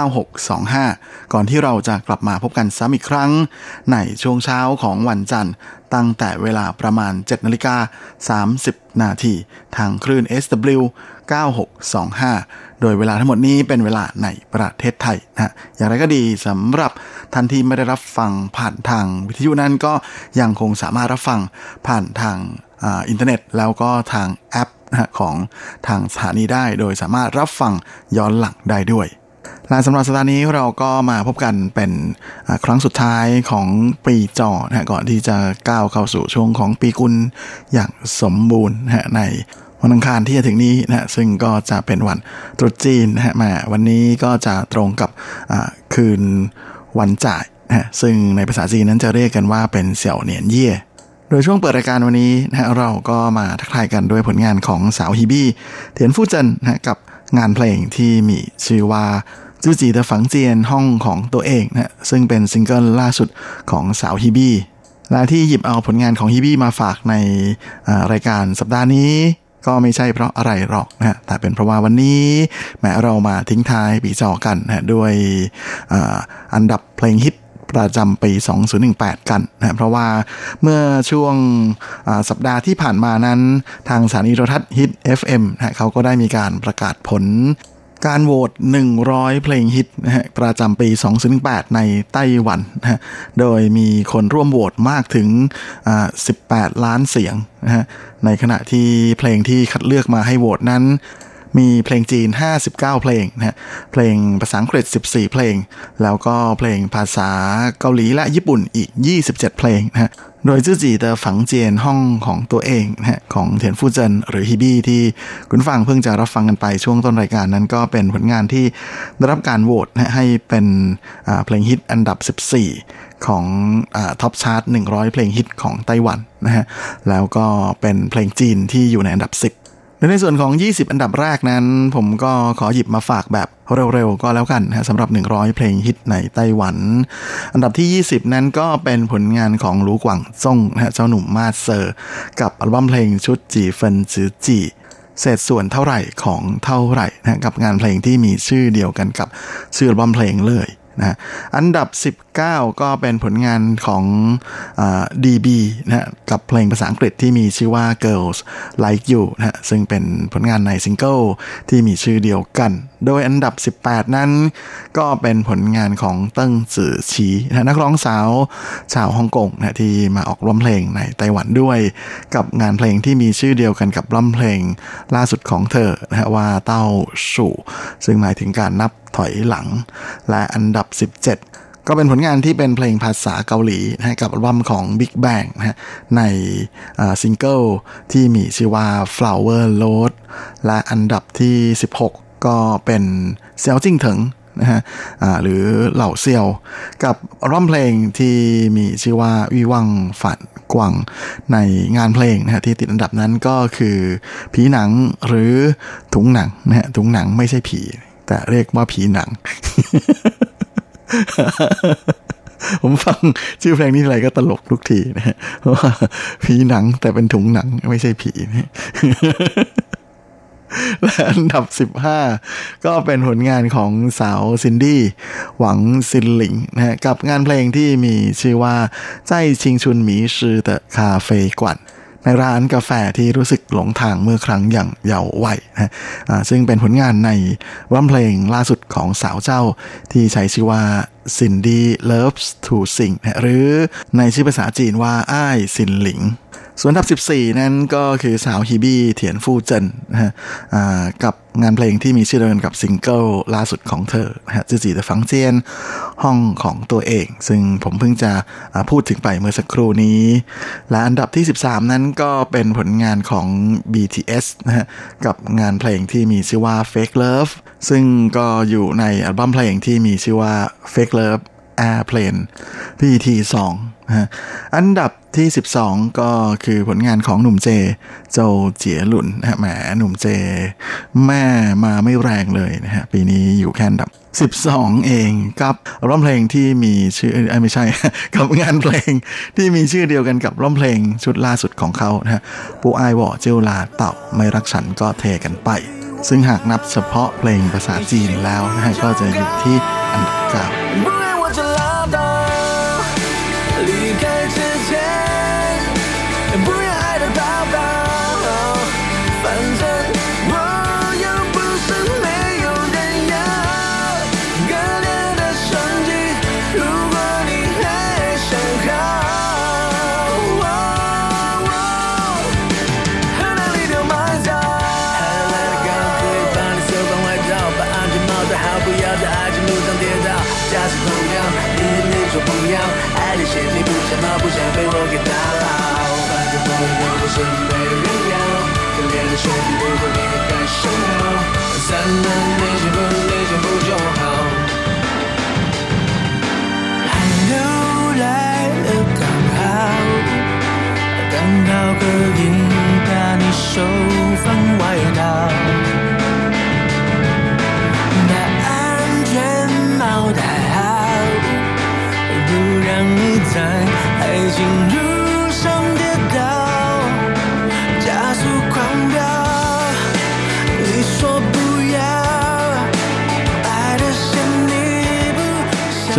9625 ก่อนที่เราจะกลับมาพบกันซ้ำอีกครั้งในช่วงเช้าของวันจันทร์ตั้งแต่เวลาประมาณ 7:30 นาทีทางคลื่น SW 9625 โดยเวลาทั้งหมดนี้เป็นเวลาในประเทศไทยนะอย่างไรก็ดีสำหรับท่านที่ไม่ได้รับฟังผ่านทางวิทยุนั้นก็ยังคงสามารถรับฟังผ่านทางอินเทอร์เน็ตแล้วก็ทางแอปของทางสถานีได้โดยสามารถรับฟังย้อนหลังได้ด้วยและสำหรับสัปดาห์นี้เราก็มาพบกันเป็นครั้งสุดท้ายของปีจอนะก่อนที่จะก้าวเข้าสู่ช่วงของปีกุลอย่างสมบูรณ์นะในวันอังคารที่จะถึงนี้นะซึ่งก็จะเป็นวันตรุษจีนนะฮะมาวันนี้ก็จะตรงกับคืนวันจ่ายนะซึ่งในภาษาจีนนั้นจะเรียกกันว่าเป็นเสี่ยวเหนียนเย่โดยช่วงเปิดรายการวันนี้นะเราก็มาทักทายกันด้วยผลงานของสาวฮีบี้เถียนฟู่เจินนะกับงานเพลงที่มีชื่อว่าจูจีเตอฝังเจียนห้องของตัวเองนะซึ่งเป็นซิงเกิลล่าสุดของสาวฮีบี้และที่หยิบเอาผลงานของฮีบี้มาฝากในรายการสัปดาห์นี้ก็ไม่ใช่เพราะอะไรหรอกนะแต่เป็นเพราะว่าวันนี้แม้เรามาทิ้งท้ายปีจอกันนะด้วยอันดับเพลงฮิตประจำปี 2018 กันนะเพราะว่าเมื่อช่วงสัปดาห์ที่ผ่านมานั้นทางสถานีโทรทัศน์ฮิต FM นะเขาก็ได้มีการประกาศผลการโหวต100เพลงฮิตนะฮะประจำปี 2018 ในไต้หวันนะฮะโดยมีคนร่วมโหวตมากถึง18 ล้านเสียงนะฮะในขณะที่เพลงที่คัดเลือกมาให้โหวตนั้นมีเพลงจีน59เพลงนะฮะเพลงภาษาอังกฤษ14เพลงแล้วก็เพลงภาษาเกาหลีและญี่ปุ่นอีก27เพลงนะฮะโดยจื้อจีเตอฝังเจียนห้องของตัวเองนะฮะของเถียนฟู่เจินหรือฮีบี้ที่คุณฟังเพิ่งจะรับฟังกันไปช่วงต้นรายการนั้นก็เป็นผลงานที่ได้รับการโหวตนะให้เป็นเพลงฮิตอันดับ14ของท็อปชาร์ต100เพลงฮิตของไต้หวันนะฮะแล้วก็เป็นเพลงจีนที่อยู่ในอันดับ10ในส่วนของ20อันดับแรกนั้นผมก็ขอหยิบมาฝากแบบเร็วๆก็แล้วกันนะสำหรับ100เพลงฮิตในไต้หวันอันดับที่20นั้นก็เป็นผลงานของหลูกว่างซ่งนะเจ้าหนุ่มมาสเซอร์กับอัลบั้มเพลงชุดจีเฟินจือจีเศษส่วนเท่าไหร่ของเท่าไหร่นะกับงานเพลงที่มีชื่อเดียวกันกับชื่ออัลบั้มเพลงเลยนะอันดับ19ก็เป็นผลงานของDB นะกับเพลงภาษาอังกฤษที่มีชื่อว่า Girls Like You นะซึ่งเป็นผลงานในซิงเกิลที่มีชื่อเดียวกันโดยอันดับ18นั้นก็เป็นผลงานของเติ้งจื่อฉีนะนักร้องสาวชาวฮ่องกงนะที่มาออกร้องเพลงในไต้หวันด้วยกับงานเพลงที่มีชื่อเดียวกันกับร้องเพลงล่าสุดของเธอนะว่าเต้าสู่ซึ่งหมายถึงการนับถอยหลังและอันดับ17ก็เป็นผลงานที่เป็นเพลงภาษาเกาหลีนะกับอัลบั้มของ Big Bang นะในซิงเกิลที่มีชื่อว่า Flower Road และอันดับที่16ก็เป็นเซียวจิ้งเถิงนะฮะหรือเหล่าเซียวกับร้องเพลงที่มีชื่อว่าวิวังฝันกวังในงานเพลงนะฮะที่ติดอันดับนั้นก็คือผีหนังหรือถุงหนังนะฮะถุงหนังไม่ใช่ผีแต่เรียกว่าผีหนัง ผมฟังชื่อเพลงนี้อะไรก็ตลกทุกทีนะฮะว่าผีหนังแต่เป็นถุงหนังไม่ใช่ผีนะ และอันดับ15ก็เป็นผลงานของสาวซินดี้หวังซินหลิงนะฮะกับงานเพลงที่มีชื่อว่าใจชิงชุนหมีชื่อเตะคาเฟ่กวนในร้านกาแฟที่รู้สึกหลงทางเมื่อครั้งอย่างเยาว์วัยนะซึ่งเป็นผลงานในร้องเพลงล่าสุดของสาวเจ้าที่ใช้ชื่อว่าซินดี้ Loves to Sing หรือในชื่อภาษาจีนว่าอ้ายซินหลิงส่วนอันดับ14นั้นก็คือสาวฮีบี้เถียนฟู่เจินนะฮะกับงานเพลงที่มีชื่อเดียวกันกับซิงเกิลล่าสุดของเธอนะฮะจื่อจีเตอฝังเจียนห้องของตัวเองซึ่งผมเพิ่งจะพูดถึงไปเมื่อสักครู่นี้และอันดับที่13นั้นก็เป็นผลงานของ BTS นะฮะกับงานเพลงที่มีชื่อว่า Fake Love ซึ่งก็อยู่ในอัลบั้มเพลงที่มีชื่อว่า Fake Love Airplane PT2 อันดับที่12ก็คือผลงานของหนุ่มเจโจเจี๋ยหลุนนะฮะแหมหนุ่มเจแม่มาไม่แรงเลยนะฮะปีนี้อยู่แค่อันดับ12เองกับร้องเพลงที่มีชื่อไม่ใช่กับงานเพลงที่มีชื่อเดียวกันกับร้องเพลงชุดล่าสุดของเขานะฮะปูอายหว่อเจียวลาเต่าไม่รักฉันก็เทกันไปซึ่งหากนับเฉพาะเพลงภาษาจีนแล้วนะฮะก็จะอยู่ที่อันดับ9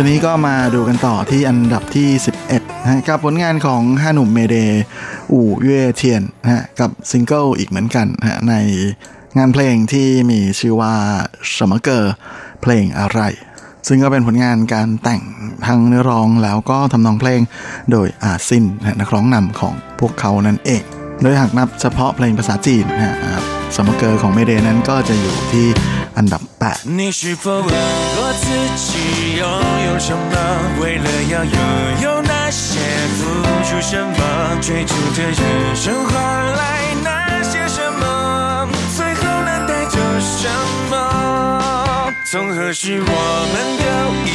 ทีนี้ก็มาดูกันต่อที่อันดับที่11นะกับผลงานของ5หนุ่มเมเดอู่เย่เทียนนะฮะกับซิงเกิลอีกเหมือนกันนะในงานเพลงที่มีชื่อว่าสมเกอร์เพลงอะไรซึ่งก็เป็นผลงานการแต่งทั้งเนื้อร้องแล้วก็ทำนองเพลงโดยอาซินนะนักร้องนำของพวกเขานั่นเองโดยหากนับเฉพาะเพลงภาษาจีนนะครับสมเกอร์ของเมเดนั้นก็จะอยู่ที่อันดับ8你是否问过自己拥有什么为了要拥有那些付出什么追逐的人生换来那些什么最后能带走什么从何时我们都已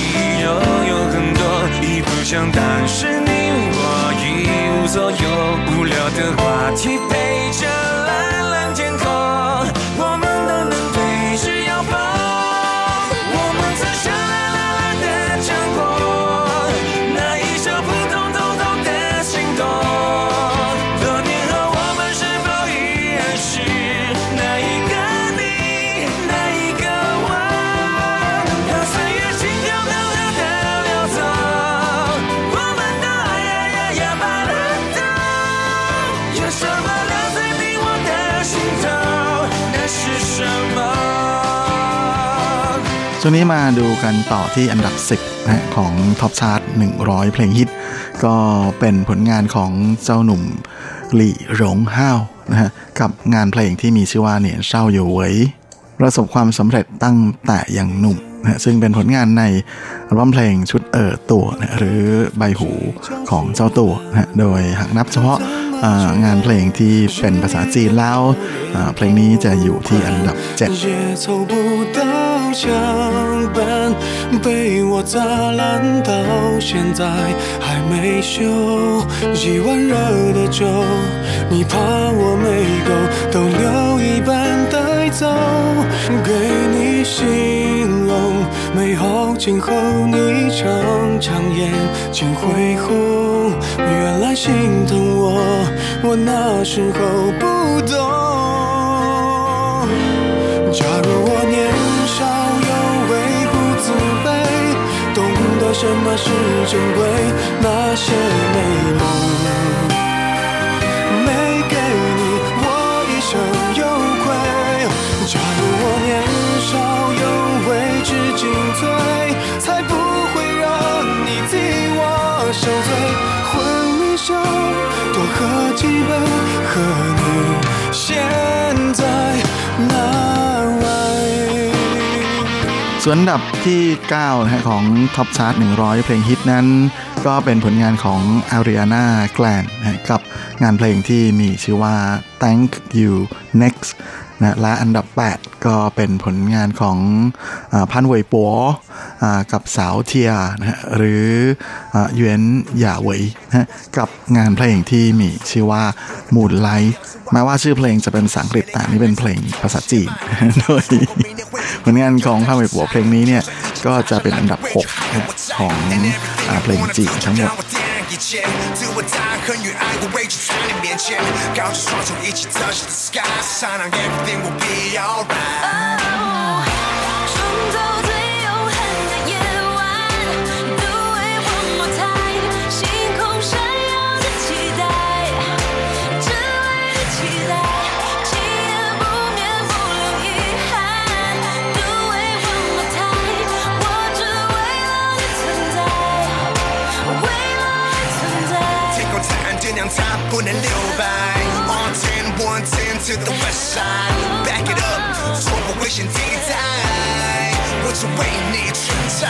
拥有很多已不想但是你我一无所有无聊的话题陪着蓝蓝天空我们都能飞是要吧ช่วงนี้มาดูกันต่อที่อันดับ10นะของท็อปชาร์ต100เพลงฮิตก็เป็นผลงานของเจ้าหนุ่มหลี่หลงห้าวนะฮะกับงานเพลงที่มีชื่อว่าเหนียนเศร้าอยู่เว้ยประสบความสำเร็จตั้งแต่ยังหนุ่มนะซึ่งเป็นผลงานในอัลบั้มเพลงชุดตัวนะหรือใบหูของเจ้าตัวนะโดยหากนับเฉพาะงานเพลงที่เป็นภาษาจีนแล้วเพลงนี้จะอยู่ที่อันดับ7相伴被我砸烂到现在还没修一碗热的粥你怕我没够都留一半带走给你形容美好今后你常常眼睛会红原来心疼我那时候不懂假如我年少有为不自卑懂得什么是珍贵那些美梦没给你我一生有愧假如我年少有为知进退才不会让你替我受罪婚礼上多喝几杯和你现在那晚ส่วนอันดับที่9นะของท็อปชาร์ต100เพลงฮิตนั้นก็เป็นผลงานของ Ariana Grande กับงานเพลงที่มีชื่อว่า Thank You Next นะและอันดับ8ก็เป็นผลงานของพันเหวยปัวกับสาวเทียนะฮะหรือเหวียนหย่าเหวยนะฮะกับงานเพลงที่มีชื่อว่า Moonlight แม้ว่าชื่อเพลงจะเป็นภาษาอังกฤษแต่นี่เป็นเพลงภาษาจีนโดยผลงานของพันเหวยปัวเพลงนี้เนี่ยก็จะเป็นอันดับ6ของเพลงจีนทั้งหมด一切自我在很远爱过畏惧在你面前高举双手一起touch the sky 闪亮 everything will be alright不能留白 On 10, 110 to the west side Back it up 错过危险地带我只为你存在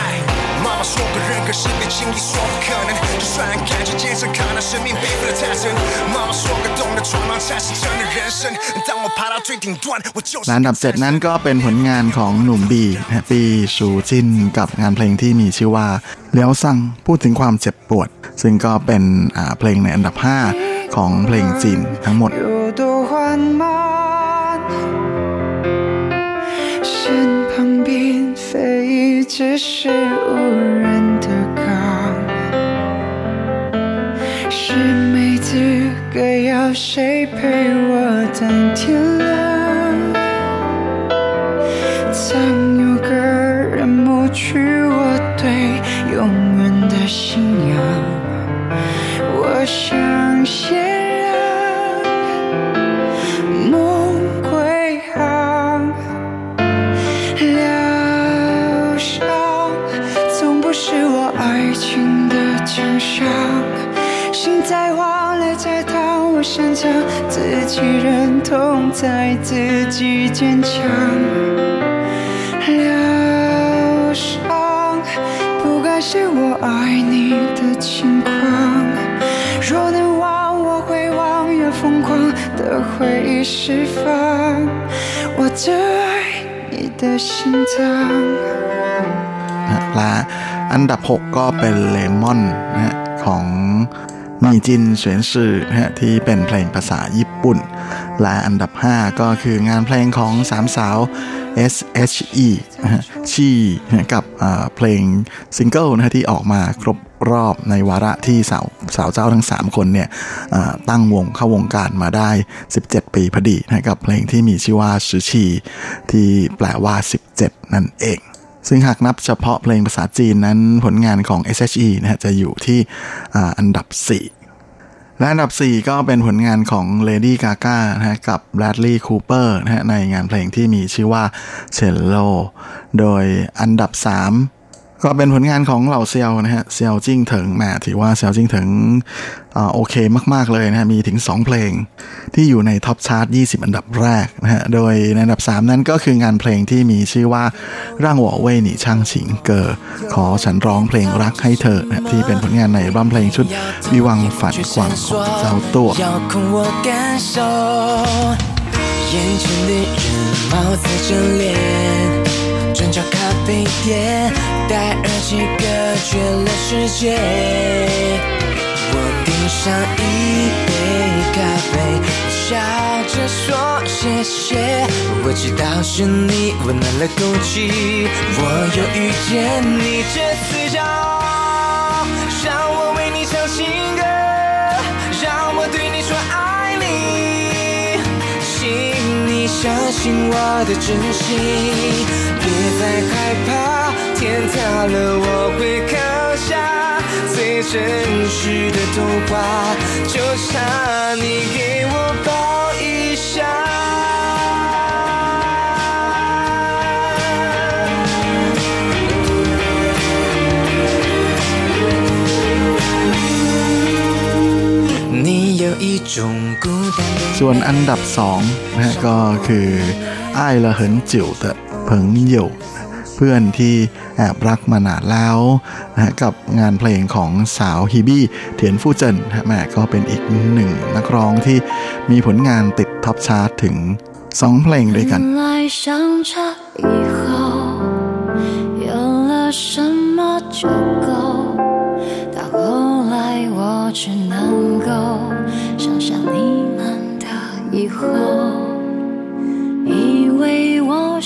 妈妈说过人格是非轻易说不可能就算感觉肩上扛着生命背负的太深妈妈说过懂得闯荡才是真的人生当我爬到最顶端我就是อันดับ7นั้นก็เป็นผลงานของหนุ่มบีปี้ชูจินกับงานเพลงที่มีชื่อว่าเลี้ยวซังพูดถึงความเจ็บปวดซึ่งก็เป็นเพลงในอันดับ5ของเพลงจีนทั้งหมด自己忍痛再自己坚强疗伤不该是我爱你的情况若能忘我会忘越疯狂的回忆释放我最爱你的心脏และอันดับ6ก็เป็นเลมอนนะของมีจินเฉียนซื่อที่เป็นเพลงภาษาญี่ปุ่นและอันดับ5ก็คืองานเพลงของสามสาว S.H.E ชีกับเพลงซิงเกิลนะที่ออกมาครบรอบในวาระที่สาวเจ้าทั้ง3คนเนี่ยตั้งวงเข้าวงการมาได้17ปีพอดีนะกับเพลงที่มีชื่อว่า S.H.E ที่แปลว่า17นั่นเองซึ่งหากนับเฉพาะเพลงภาษาจีนนั้นผลงานของ S.H.E นะฮะจะอยู่ที่อันดับ4และอันดับ4ก็เป็นผลงานของ Lady Gaga นะฮะกับ Bradley Cooper นะฮะในงานเพลงที่มีชื่อว่า Cello โดยอันดับ3ก็เป็นผลงานของเหล่าเซียวนะฮะเซียวจิ้งเถิงมาถือว่าเซียวจิ้งเถิงโอเคมากๆเลยนะฮะมีถึง2เพลงที่อยู่ในท็อปชาร์ต20อันดับแรกนะฮะโดยในอันดับ3นั้นก็คืองานเพลงที่มีชื่อว่าร่างหัวเว่ยหนี่ช่างฉิงเกอขอฉันร้องเพลงรักให้เธอนะที่เป็นผลงานในอัลบั้มเพลงชุดวิวังฝันกว่างของเจ้าตัว转角咖啡店戴耳机隔绝了世界我订上一杯咖啡笑着说谢谢我知道是你温暖了空气我又遇见你这次叫让我为你唱情歌让我对你说爱你请你相信我的真心别再害怕天塌了我会扛下最真实的童话就差你给我抱一下你有一种孤单的ส่วนอันดับ2นะก็คืออ้ายละเหินจิ๋วแต่เพิงเหี่ยวเพื่อนที่แอบรักมานานแล้วนะกับงานเพลงของสาวฮีบี้เถียนฟู่เจินนะแม่ก็เป็นอีกหนึ่งนักร้องที่มีผลงานติดท็อปชาร์ตถึง 2เพลงด้วยกัน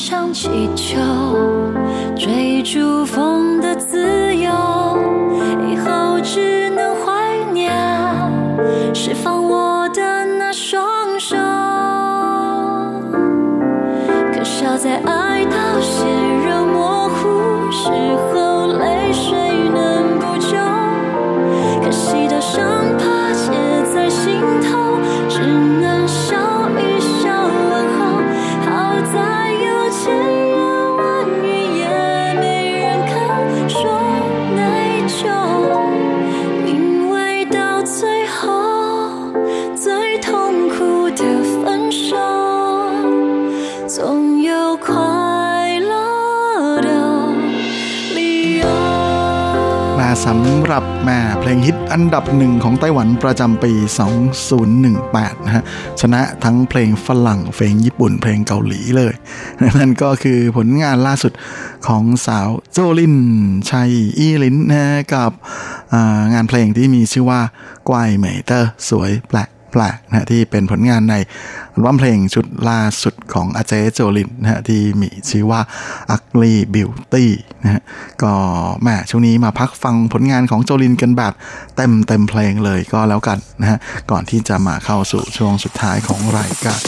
像气球追逐风的自由，以后只能怀念释放我的那双手，可笑在爱到血肉模糊时候泪水能补救，可惜的伤疤结在心头，只能笑一笑问候，好在千言万语也没人肯说内疚，因为到最后最痛苦的分手，总有快乐的理由。และสำหรับแม่เพลงฮิตอันดับหนึ่งของไต้หวันประจำปี 2018 นะฮะชนะทั้งเพลงฝรั่งเพลงญี่ปุ่นเพลงเกาหลีเลยนั่นก็คือผลงานล่าสุดของสาวโจลินชัยอี้ลินนะกับงานเพลงที่มีชื่อว่ากวายเหมยเตอร์สวยแปลกนะที่เป็นผลงานในอัลบั้มเพลงชุดล่าสุดของอาเจโจลินนะที่มีชื่อว่า Ugly Beauty นะฮะก็แม่ช่วงนี้มาพักฟังผลงานของโจลินกันแบบเต็มเพลงเลยก็แล้วกันนะฮะก่อนที่จะมาเข้าสู่ช่วงสุดท้ายของรายการ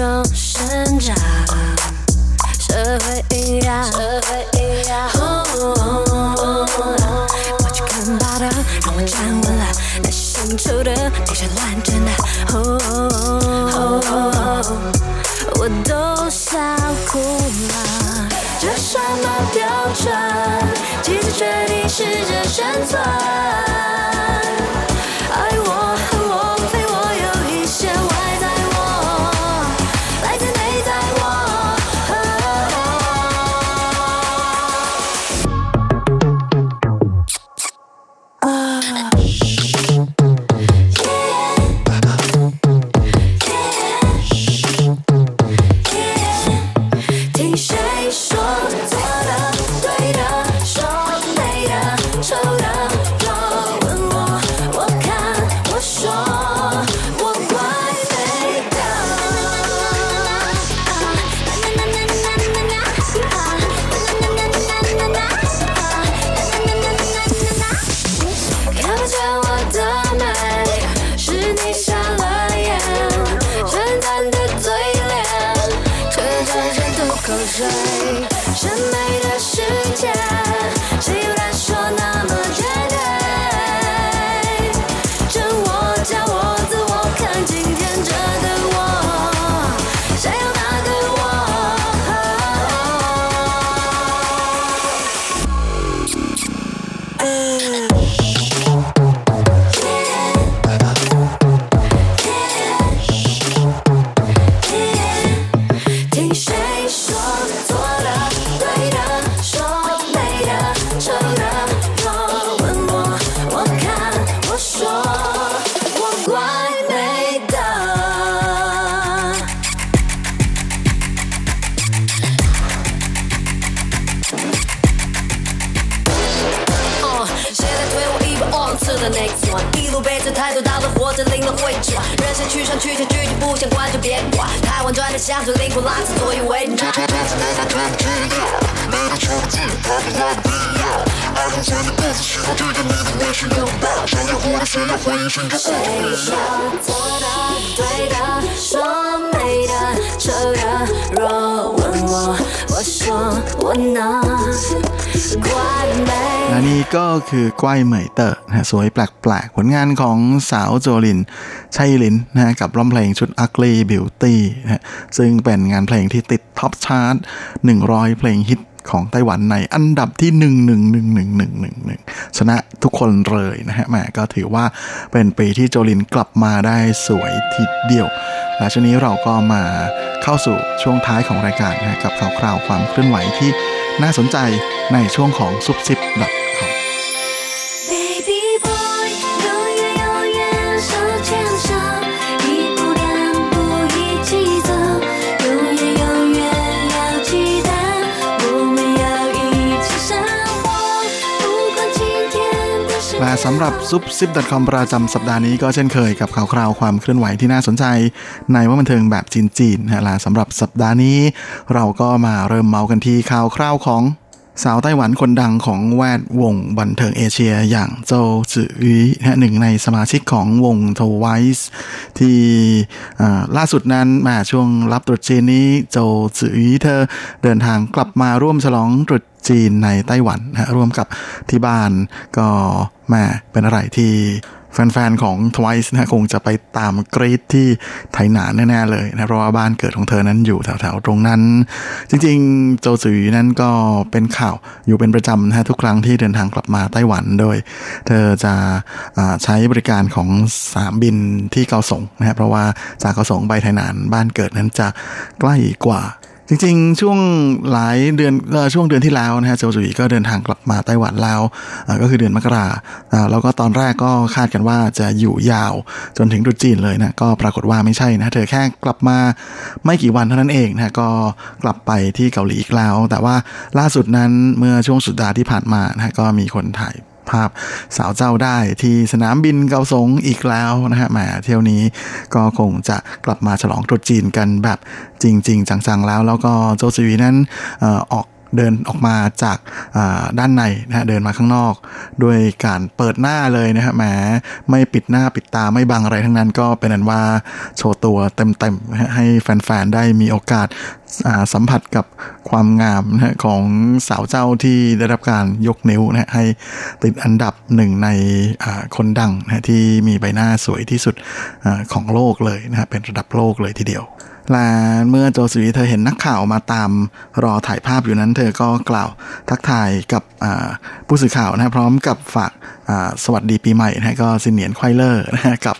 中生长社会依然我去看报道让我站稳了那些新出的那些乱真的我都笑哭了这什么标准几次决定试着生存爱我恨我非我有一些外在และนี่ก็คือกว้ายเหมยเตอร์นะสวยแปลกๆผลงานของสาวโจลินชัยลินนะกับร้องเพลงชุด Ugly Beauty นะซึ่งเป็นงานเพลงที่ติดท็อปชาร์ต100เพลงฮิตของไต้หวันในอันดับที่1111111ชนะทุกคนเลยนะฮะแหมก็ถือว่าเป็นปีที่โจลินกลับมาได้สวยทีเดียวและช่วงนี้เราก็มาเข้าสู่ช่วงท้ายของรายการนะกับข่าวคราวความเคลื่อนไหวที่ น่าสนใจในช่วงของซุบซิบแบบและสำหรับ subsip.com ประจำสัปดาห์นี้ก็เช่นเคยกับข่าวคราวความเคลื่อนไหวที่น่าสนใจในว่าบันเทิงแบบจีนๆนะและสำหรับสัปดาห์นี้เราก็มาเริ่มเมาส์กันที่ข่าวคราวของสาวไต้หวันคนดังของแวดวงบันเทิงเอเชียอย่างโจจืออี้หนึ่งในสมาชิกของวง Twice ที่ล่าสุดนั้นมาช่วงรับตรุษจีนนี้โจจืออี้เธอเดินทางกลับมาร่วมฉลองตรุษจีนในไต้หวันนะร่วมกับที่บ้านก็มาเป็นอะไรที่แฟนๆของ Twice นะคงจะไปตามกรีดที่ไถหนานแน่ๆเลยนะเพราะว่าบ้านเกิดของเธอนั้นอยู่แถวๆตรงนั้นจริงๆโจซือนั้นก็เป็นข่าวอยู่เป็นประจำนะทุกครั้งที่เดินทางกลับมาไต้หวันโดยเธอจะใช้บริการของสนามบินที่เกาสงนะเพราะว่าจากเกาสงไปไถหนานบ้านเกิดนั้นจะใกล้กว่าจริงๆช่วงหลายเดือนช่วงเดือนที่แล้วนะฮะโจจุ๋ยก็เดินทางกลับมาไต้หวันแล้วก็คือเดือนมกราแล้วก็ตอนแรกก็คาดกันว่าจะอยู่ยาวจนถึงตรุษจีนเลยนะก็ปรากฏว่าไม่ใช่นะเธอแค่กลับมาไม่กี่วันเท่านั้นเองนะก็กลับไปที่เกาหลีอีกแล้วแต่ว่าล่าสุดนั้นเมื่อช่วงสุดสัปดาห์ที่ผ่านมานะก็มีคนถ่ายภาพสาวเจ้าได้ที่สนามบินเกาสงอีกแล้วนะฮะแหมเที่ยวนี้ก็คงจะกลับมาฉลองตรุษจีนกันแบบจริงๆจังๆแล้วก็โจซือนั้นออกเดินออกมาจากด้านในนะฮะเดินมาข้างนอกด้วยการเปิดหน้าเลยนะฮะแหมไม่ปิดหน้าปิดตาไม่บังอะไรทั้งนั้นก็เป็นอันว่าโชว์ตัวเต็มๆให้แฟนๆได้มีโอกาสสัมผัสกับความงามนะของสาวเจ้าที่ได้รับการยกนิ้วนะให้ติดอันดับหนึ่งในคนดังนะที่มีใบหน้าสวยที่สุดของโลกเลยนะเป็นระดับโลกเลยทีเดียวและเมื่อโจซือเธอเห็นนักข่าวมาตามรอถ่ายภาพอยู่นั้นเธอก็กล่าวทักทายกับผู้สื่อข่าวนะพร้อมกับฝากสวัสดีปีใหม่นะก็ซินเหนียนไขว้เล่อนะกับ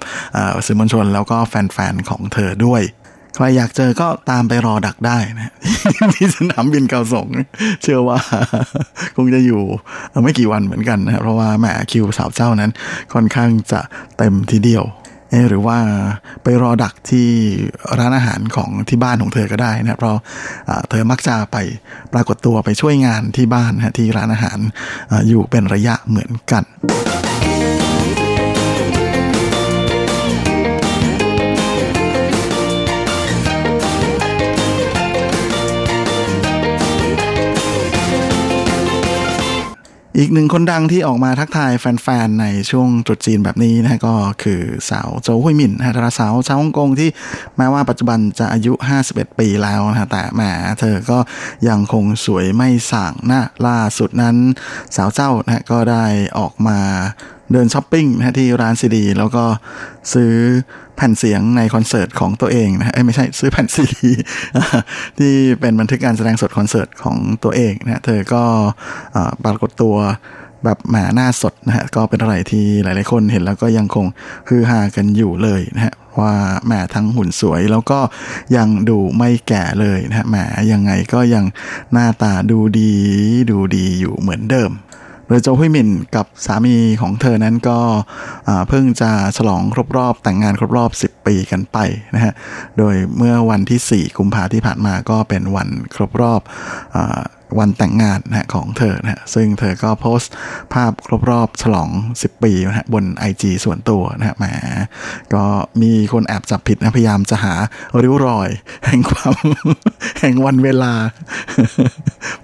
สื่อมวลชนแล้วก็แฟนๆของเธอด้วยใครอยากเจอก็ตามไปรอดักได้นะที่สนามบินเกาสงเชื่อว่าคงจะอยู่ไม่กี่วันเหมือนกันนะเพราะว่าแหมคิวสาวเจ้านั้นค่อนข้างจะเต็มทีเดียวหรือว่าไปรอดักที่ร้านอาหารของที่บ้านของเธอก็ได้นะเพราะเธอมักจะไปปรากฏตัวไปช่วยงานที่บ้านนะที่ร้านอาหารอยู่เป็นระยะเหมือนกันอีกหนึ่งคนดังที่ออกมาทักทายแฟนๆในช่วงตรุษจีนแบบนี้นะก็คือสาวโจฮุยหมินนะดาราสาวชาวฮ่องกงที่แม้ว่าปัจจุบันจะอายุ51ปีแล้วนะแต่แหมเธอก็ยังคงสวยไม่ส่างนะล่าสุดนั้นสาวเจ้านะก็ได้ออกมาเดินช้อปปิ้งนะที่ร้านซีดีแล้วก็ซื้อแผ่นเสียงในคอนเสิร์ตของตัวเองนะไม่ใช่ซื้อแผ่นซีดีที่เป็นบันทึกการแสดงสดคอนเสิร์ตของตัวเองนะเธอก็ปรากฏตัวแบบแหมหน้าสดนะฮะก็เป็นอะไรที่หลายๆคนเห็นแล้วก็ยังคงฮือฮากันอยู่เลยนะฮะว่าแหมทั้งหุ่นสวยแล้วก็ยังดูไม่แก่เลยนะฮะแหมยังไงก็ยังหน้าตาดูดีอยู่เหมือนเดิมโดยโจฮุยหมินกับสามีของเธอนั้นก็เพิ่งจะฉลองครบรอบแต่งงานครบรอบ10ปีกันไปนะฮะโดยเมื่อวันที่4กุมภาพันธ์ที่ผ่านมาก็เป็นวันครบรอบวันแต่งงานนะของเธอนะซึ่งเธอก็โพสต์ภาพครบรอบฉลอง10ปีนะบน IG ส่วนตัวนะฮะแหมก็มีคนแอบจับผิดนะพยายามจะหาริ้วรอยแห่งความแห่งวันเวลา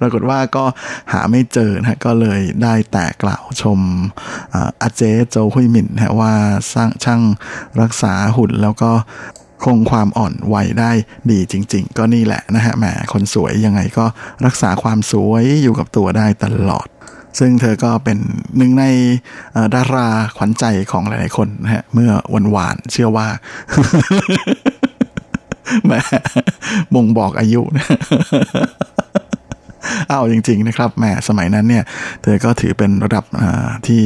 ปรากฏว่าก็หาไม่เจอนะก็เลยได้แต่กล่าวชมอาเจ๊โจฮุยหมินนะว่าช่างรักษาหุ่นแล้วก็คงความอ่อนวัยได้ดีจริงๆก็นี่แหละนะฮะแหมคนสวยยังไงก็รักษาความสวยอยู่กับตัวได้ตลอดซึ่งเธอก็เป็นหนึ่งในดาราขวัญใจของหลายๆคนนะฮะเมื่อหวานๆเชื่อว่า แหมบ่งบอกอายุ เอาจริงๆนะครับแหมสมัยนั้นเนี่ยเธอก็ถือเป็นระดับที่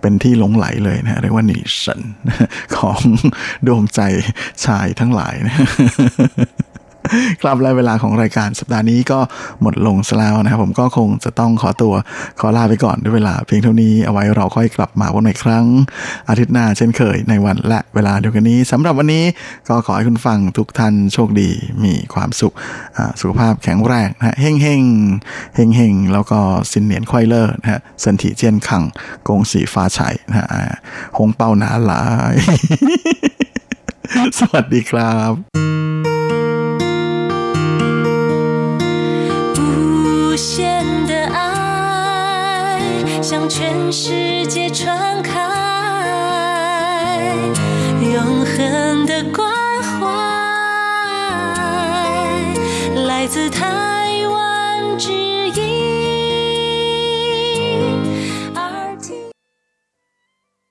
เป็นที่หลงไหลเลยนะเรียกว่านิสันของดวงใจชายทั้งหลายนะ ครับและเวลาของรายการสัปดาห์นี้ก็หมดลงแล้วนะครับผมก็คงจะต้องขอตัวขอลาไปก่อนด้วยเวลาเพียงเท่านี้เอาไว้เราค่อยกลับมาพบกันอีกครั้งอาทิตย์หน้าเช่นเคยในวันและเวลาเดียวกันนี้สำหรับวันนี้ก็ขอให้คุณฟังทุกท่านโชคดีมีความสุขสุขภาพแข็งแรงนะฮะเฮ่งเฮ่งเฮ่งเฮ่งแล้วก็สินเหนียนไขว้เล่อนะฮะเซินถี่เจียนขังกงสีฟ้าไฉนะฮะหงเป่าหนาหลาย สวัสดีครับ无限的爱向全世界传开